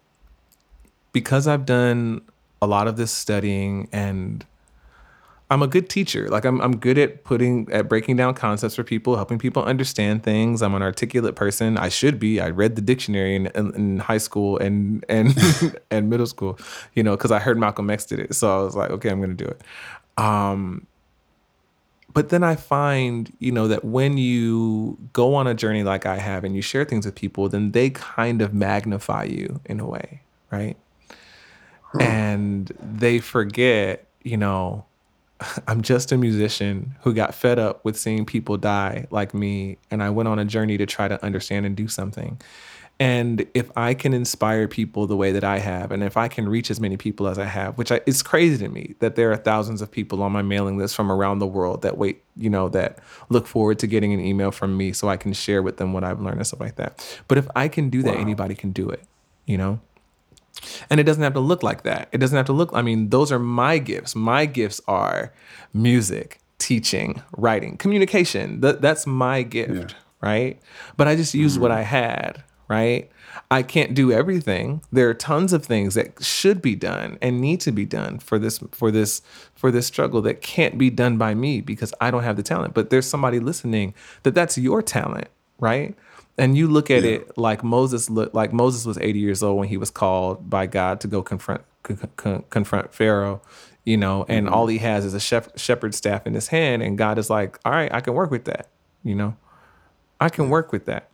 because I've done a lot of this studying and I'm a good teacher. Like I'm I'm good at putting at breaking down concepts for people, helping people understand things. I'm an articulate person. I should be. I read the dictionary in, in, in high school and and and middle school, you know, because I heard Malcolm X did it. So I was like, okay, I'm going to do it. Um, but then I find, you know, that when you go on a journey like I have and you share things with people, then they kind of magnify you in a way, right? Hmm. And they forget, you know, I'm just a musician who got fed up with seeing people die like me, and I went on a journey to try to understand and do something. And if I can inspire people the way that I have, and if I can reach as many people as I have, which I, it's crazy to me that there are thousands of people on my mailing list from around the world that wait, you know, that look forward to getting an email from me so I can share with them what I've learned and stuff like that. But if I can do that, wow. Anybody can do it, you know? And it doesn't have to look like that. It doesn't have to look, I mean, those are my gifts. My gifts are music, teaching, writing, communication. Th- that's my gift, yeah. Right? But I just used mm-hmm. what I had, right? I can't do everything. There are tons of things that should be done and need to be done for this, for this, for this struggle that can't be done by me because I don't have the talent. But there's somebody listening that that's your talent, right? And you look at yeah. it like Moses looked like Moses was eighty years old when he was called by God to go confront con- con- confront Pharaoh, you know, and mm-hmm. all he has is a shep- shepherd's staff in his hand. And God is like, all right, I can work with that. You know, I can work with that.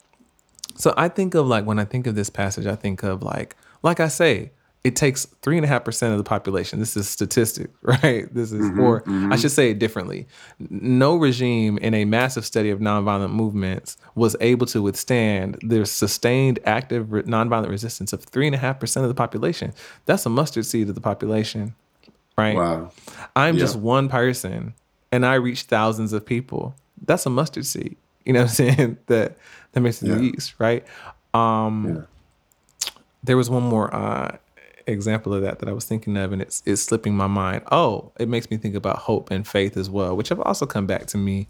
So I think of like when I think of this passage, I think of like, like I say, it takes three and a half percent of the population. This is statistic, right? This is, mm-hmm, or mm-hmm. I should say it differently. No regime in a massive study of nonviolent movements was able to withstand the sustained active nonviolent resistance of three and a half percent of the population. That's a mustard seed of the population, right? Wow. I'm yeah. just one person and I reach thousands of people. That's a mustard seed, you know what I'm saying? that, that makes it yeah. the yeast, right? Um, yeah. There was one more, uh, example of that that I was thinking of, and it's it's slipping my mind. Oh, it makes me think about hope and faith as well, which have also come back to me,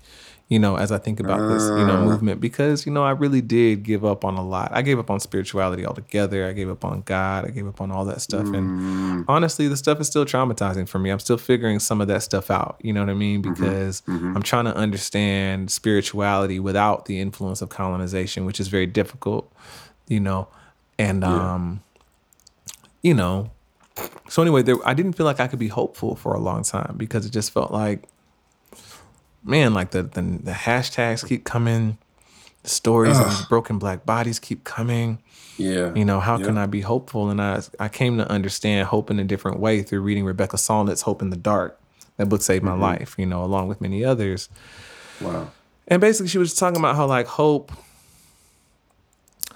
you know, as I think about uh, this, you know, movement, because, you know, I really did give up on a lot. I gave up on spirituality altogether. I gave up on God. I gave up on all that stuff. Mm. And honestly, the stuff is still traumatizing for me. I'm still figuring some of that stuff out. You know what I mean? Because mm-hmm, mm-hmm. I'm trying to understand spirituality without the influence of colonization, which is very difficult, you know, and, yeah. um, you know, so anyway, there, I didn't feel like I could be hopeful for a long time because it just felt like, man, like the the, the hashtags keep coming, the stories Ugh. of broken black bodies keep coming. Yeah, you know, how yeah. can I be hopeful? And I I came to understand hope in a different way through reading Rebecca Solnit's Hope in the Dark. That book saved mm-hmm. my life, you know, along with many others. Wow. And basically, she was talking about how like hope,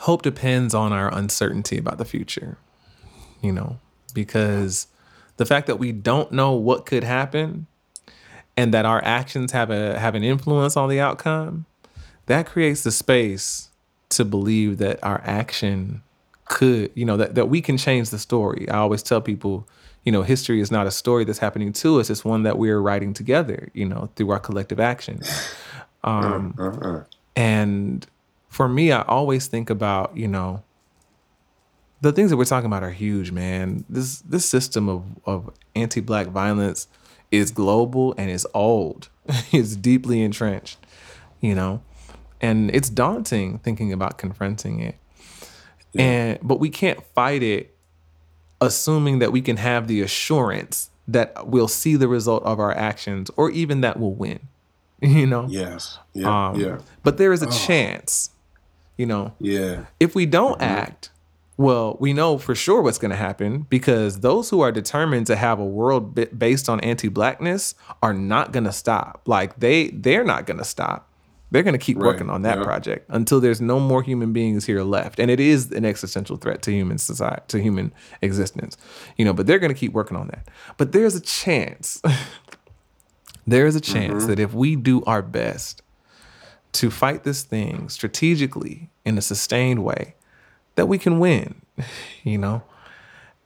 hope depends on our uncertainty about the future. You know, because the fact that we don't know what could happen and that our actions have a have an influence on the outcome, that creates the space to believe that our action could, you know, that, that we can change the story. I always tell people, you know, history is not a story that's happening to us. It's one that we're writing together, you know, through our collective actions. Um, uh, uh, uh. And for me, I always think about, you know, the things that we're talking about are huge, man. This this system of, of anti-black violence is global and it's old. It's deeply entrenched, you know, and it's daunting thinking about confronting it. Yeah. And but we can't fight it, assuming that we can have the assurance that we'll see the result of our actions, or even that we'll win. You know. Yes. Yeah. Um, yeah. But there is a oh. chance. You know. Yeah. If we don't mm-hmm. act. Well, we know for sure what's going to happen because those who are determined to have a world b- based on anti-blackness are not going to stop. Like they, they're not going to stop. They're going to keep right. working on that yeah. project until there's no more human beings here left. And it is an existential threat to human society, to human existence, you know, but they're going to keep working on that. But there's a chance, there is a chance mm-hmm. that if we do our best to fight this thing strategically in a sustained way, that we can win, you know?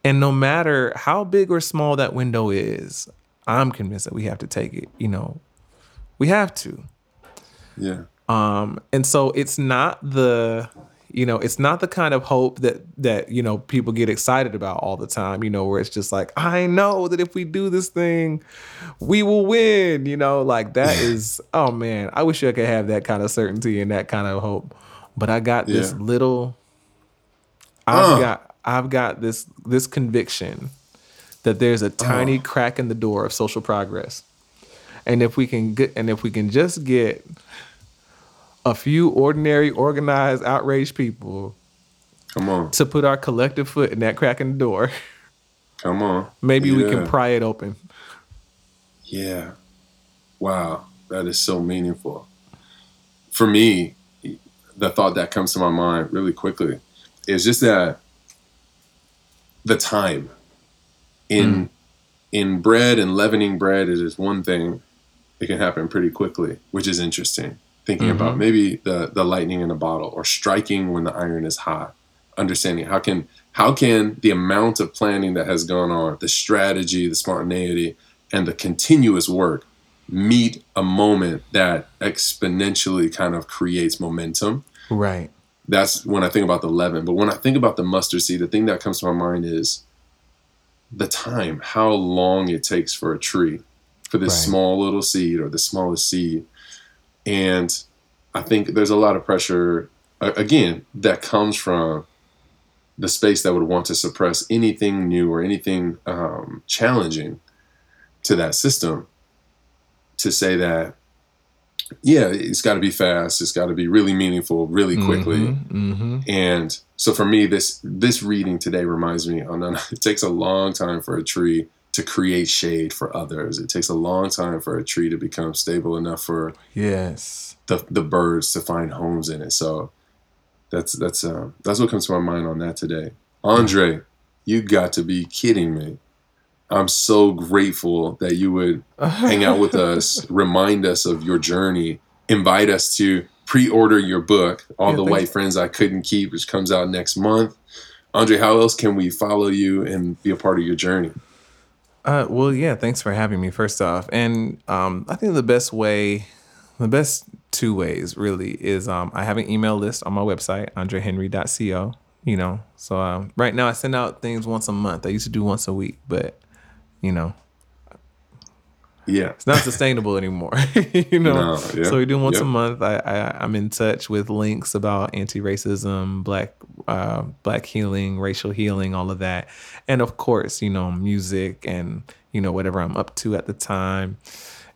And no matter how big or small that window is, I'm convinced that we have to take it, you know? We have to. Yeah. Um, and so it's not the, You know, it's not the kind of hope that, that, you know, people get excited about all the time, you know, where it's just like, I know that if we do this thing, we will win, you know, like that is, oh man, I wish I could have that kind of certainty and that kind of hope. But I got yeah. this little, I've uh. got, I've got this, this conviction that there's a tiny uh. crack in the door of social progress. And if we can get, and if we can just get a few ordinary, organized, outraged people come on to put our collective foot in that crack in the door. Come on. Maybe yeah. we can pry it open. Yeah. Wow. That is so meaningful. For me, the thought that comes to my mind really quickly is just that the time in, mm. in bread and leavening bread is one thing. It can happen pretty quickly, which is interesting. Thinking mm-hmm. about maybe the the lightning in a bottle or striking when the iron is hot, understanding how can how can the amount of planning that has gone on, the strategy, the spontaneity, and the continuous work meet a moment that exponentially kind of creates momentum. Right. That's when I think about the leaven. But when I think about the mustard seed, the thing that comes to my mind is the time, how long it takes for a tree, for this right. small little seed or the smallest seed. And I think there's a lot of pressure, again, that comes from the space that would want to suppress anything new or anything um, challenging to that system to say that, yeah, it's got to be fast. It's got to be really meaningful, really quickly. Mm-hmm, mm-hmm. And so for me, this this reading today reminds me, oh, no, no, it takes a long time for a tree to create shade for others. It takes a long time for a tree to become stable enough for yes the the birds to find homes in it. So that's that's um that's what comes to my mind on that today. Andre, you got to be kidding me. I'm so grateful that you would hang out with us, remind us of your journey, invite us to pre-order your book, All yeah, the White you. Friends I Couldn't Keep, which comes out next month. Andre, how else can we follow you and be a part of your journey? Uh, well, yeah, thanks for having me, first off. And um, I think the best way, the best two ways really is um, I have an email list on my website, andre henry dot co, you know. So um, right now I send out things once a month. I used to do once a week, but, you know, yeah, it's not sustainable anymore, you know. No, yeah. So we do once yep. a month. I, I, I'm in touch with links about anti-racism, black uh, black healing, racial healing, all of that. And of course, you know, music and, you know, whatever I'm up to at the time.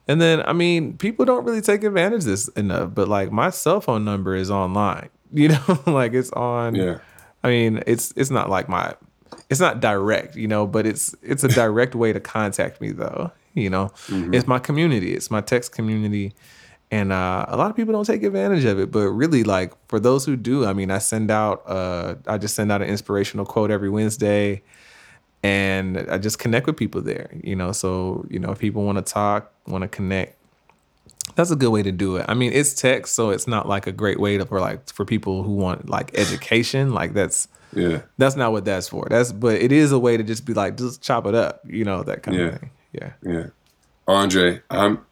And then, I mean, people don't really take advantage of this enough. But like my cell phone number is online, you know, like it's on. Yeah. I mean, it's it's not like my it's not direct, you know, but it's it's a direct way to contact me, though. You know, mm-hmm. it's my community. It's my text community. And uh, a lot of people don't take advantage of it. But really, like, for those who do, I mean, I send out, uh, I just send out an inspirational quote every Wednesday. And I just connect with people there, you know. So, you know, if people want to talk, want to connect, that's a good way to do it. I mean, it's text, so it's not, like, a great way to, for, like, for people who want, like, education. Like, that's yeah, that's not what that's for. That's But it is a way to just be, like, just chop it up, you know, that kind yeah. of thing. Yeah. Yeah. Andre, I'm,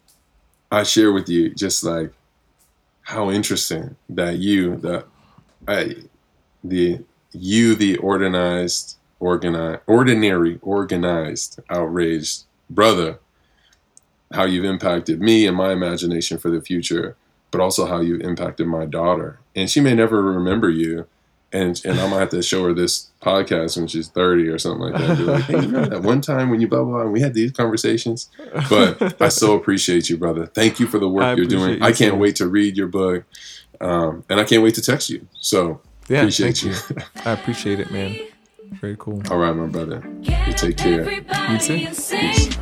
I share with you just like how interesting that you, the, I, the, you, the organized, organized, ordinary, organized, outraged brother, how you've impacted me and my imagination for the future, but also how you've impacted my daughter. And she may never remember you. And and I might have to show her this podcast when she's thirty or something like that. Be like, hey, you remember that one time when you blah, blah, blah, and we had these conversations? But I so appreciate you, brother. Thank you for the work I you're doing. You I can't too. wait to read your book. Um, and I can't wait to text you. So yeah, appreciate you. you. I appreciate it, man. Very cool. All right, my brother. You take care. You too. Peace.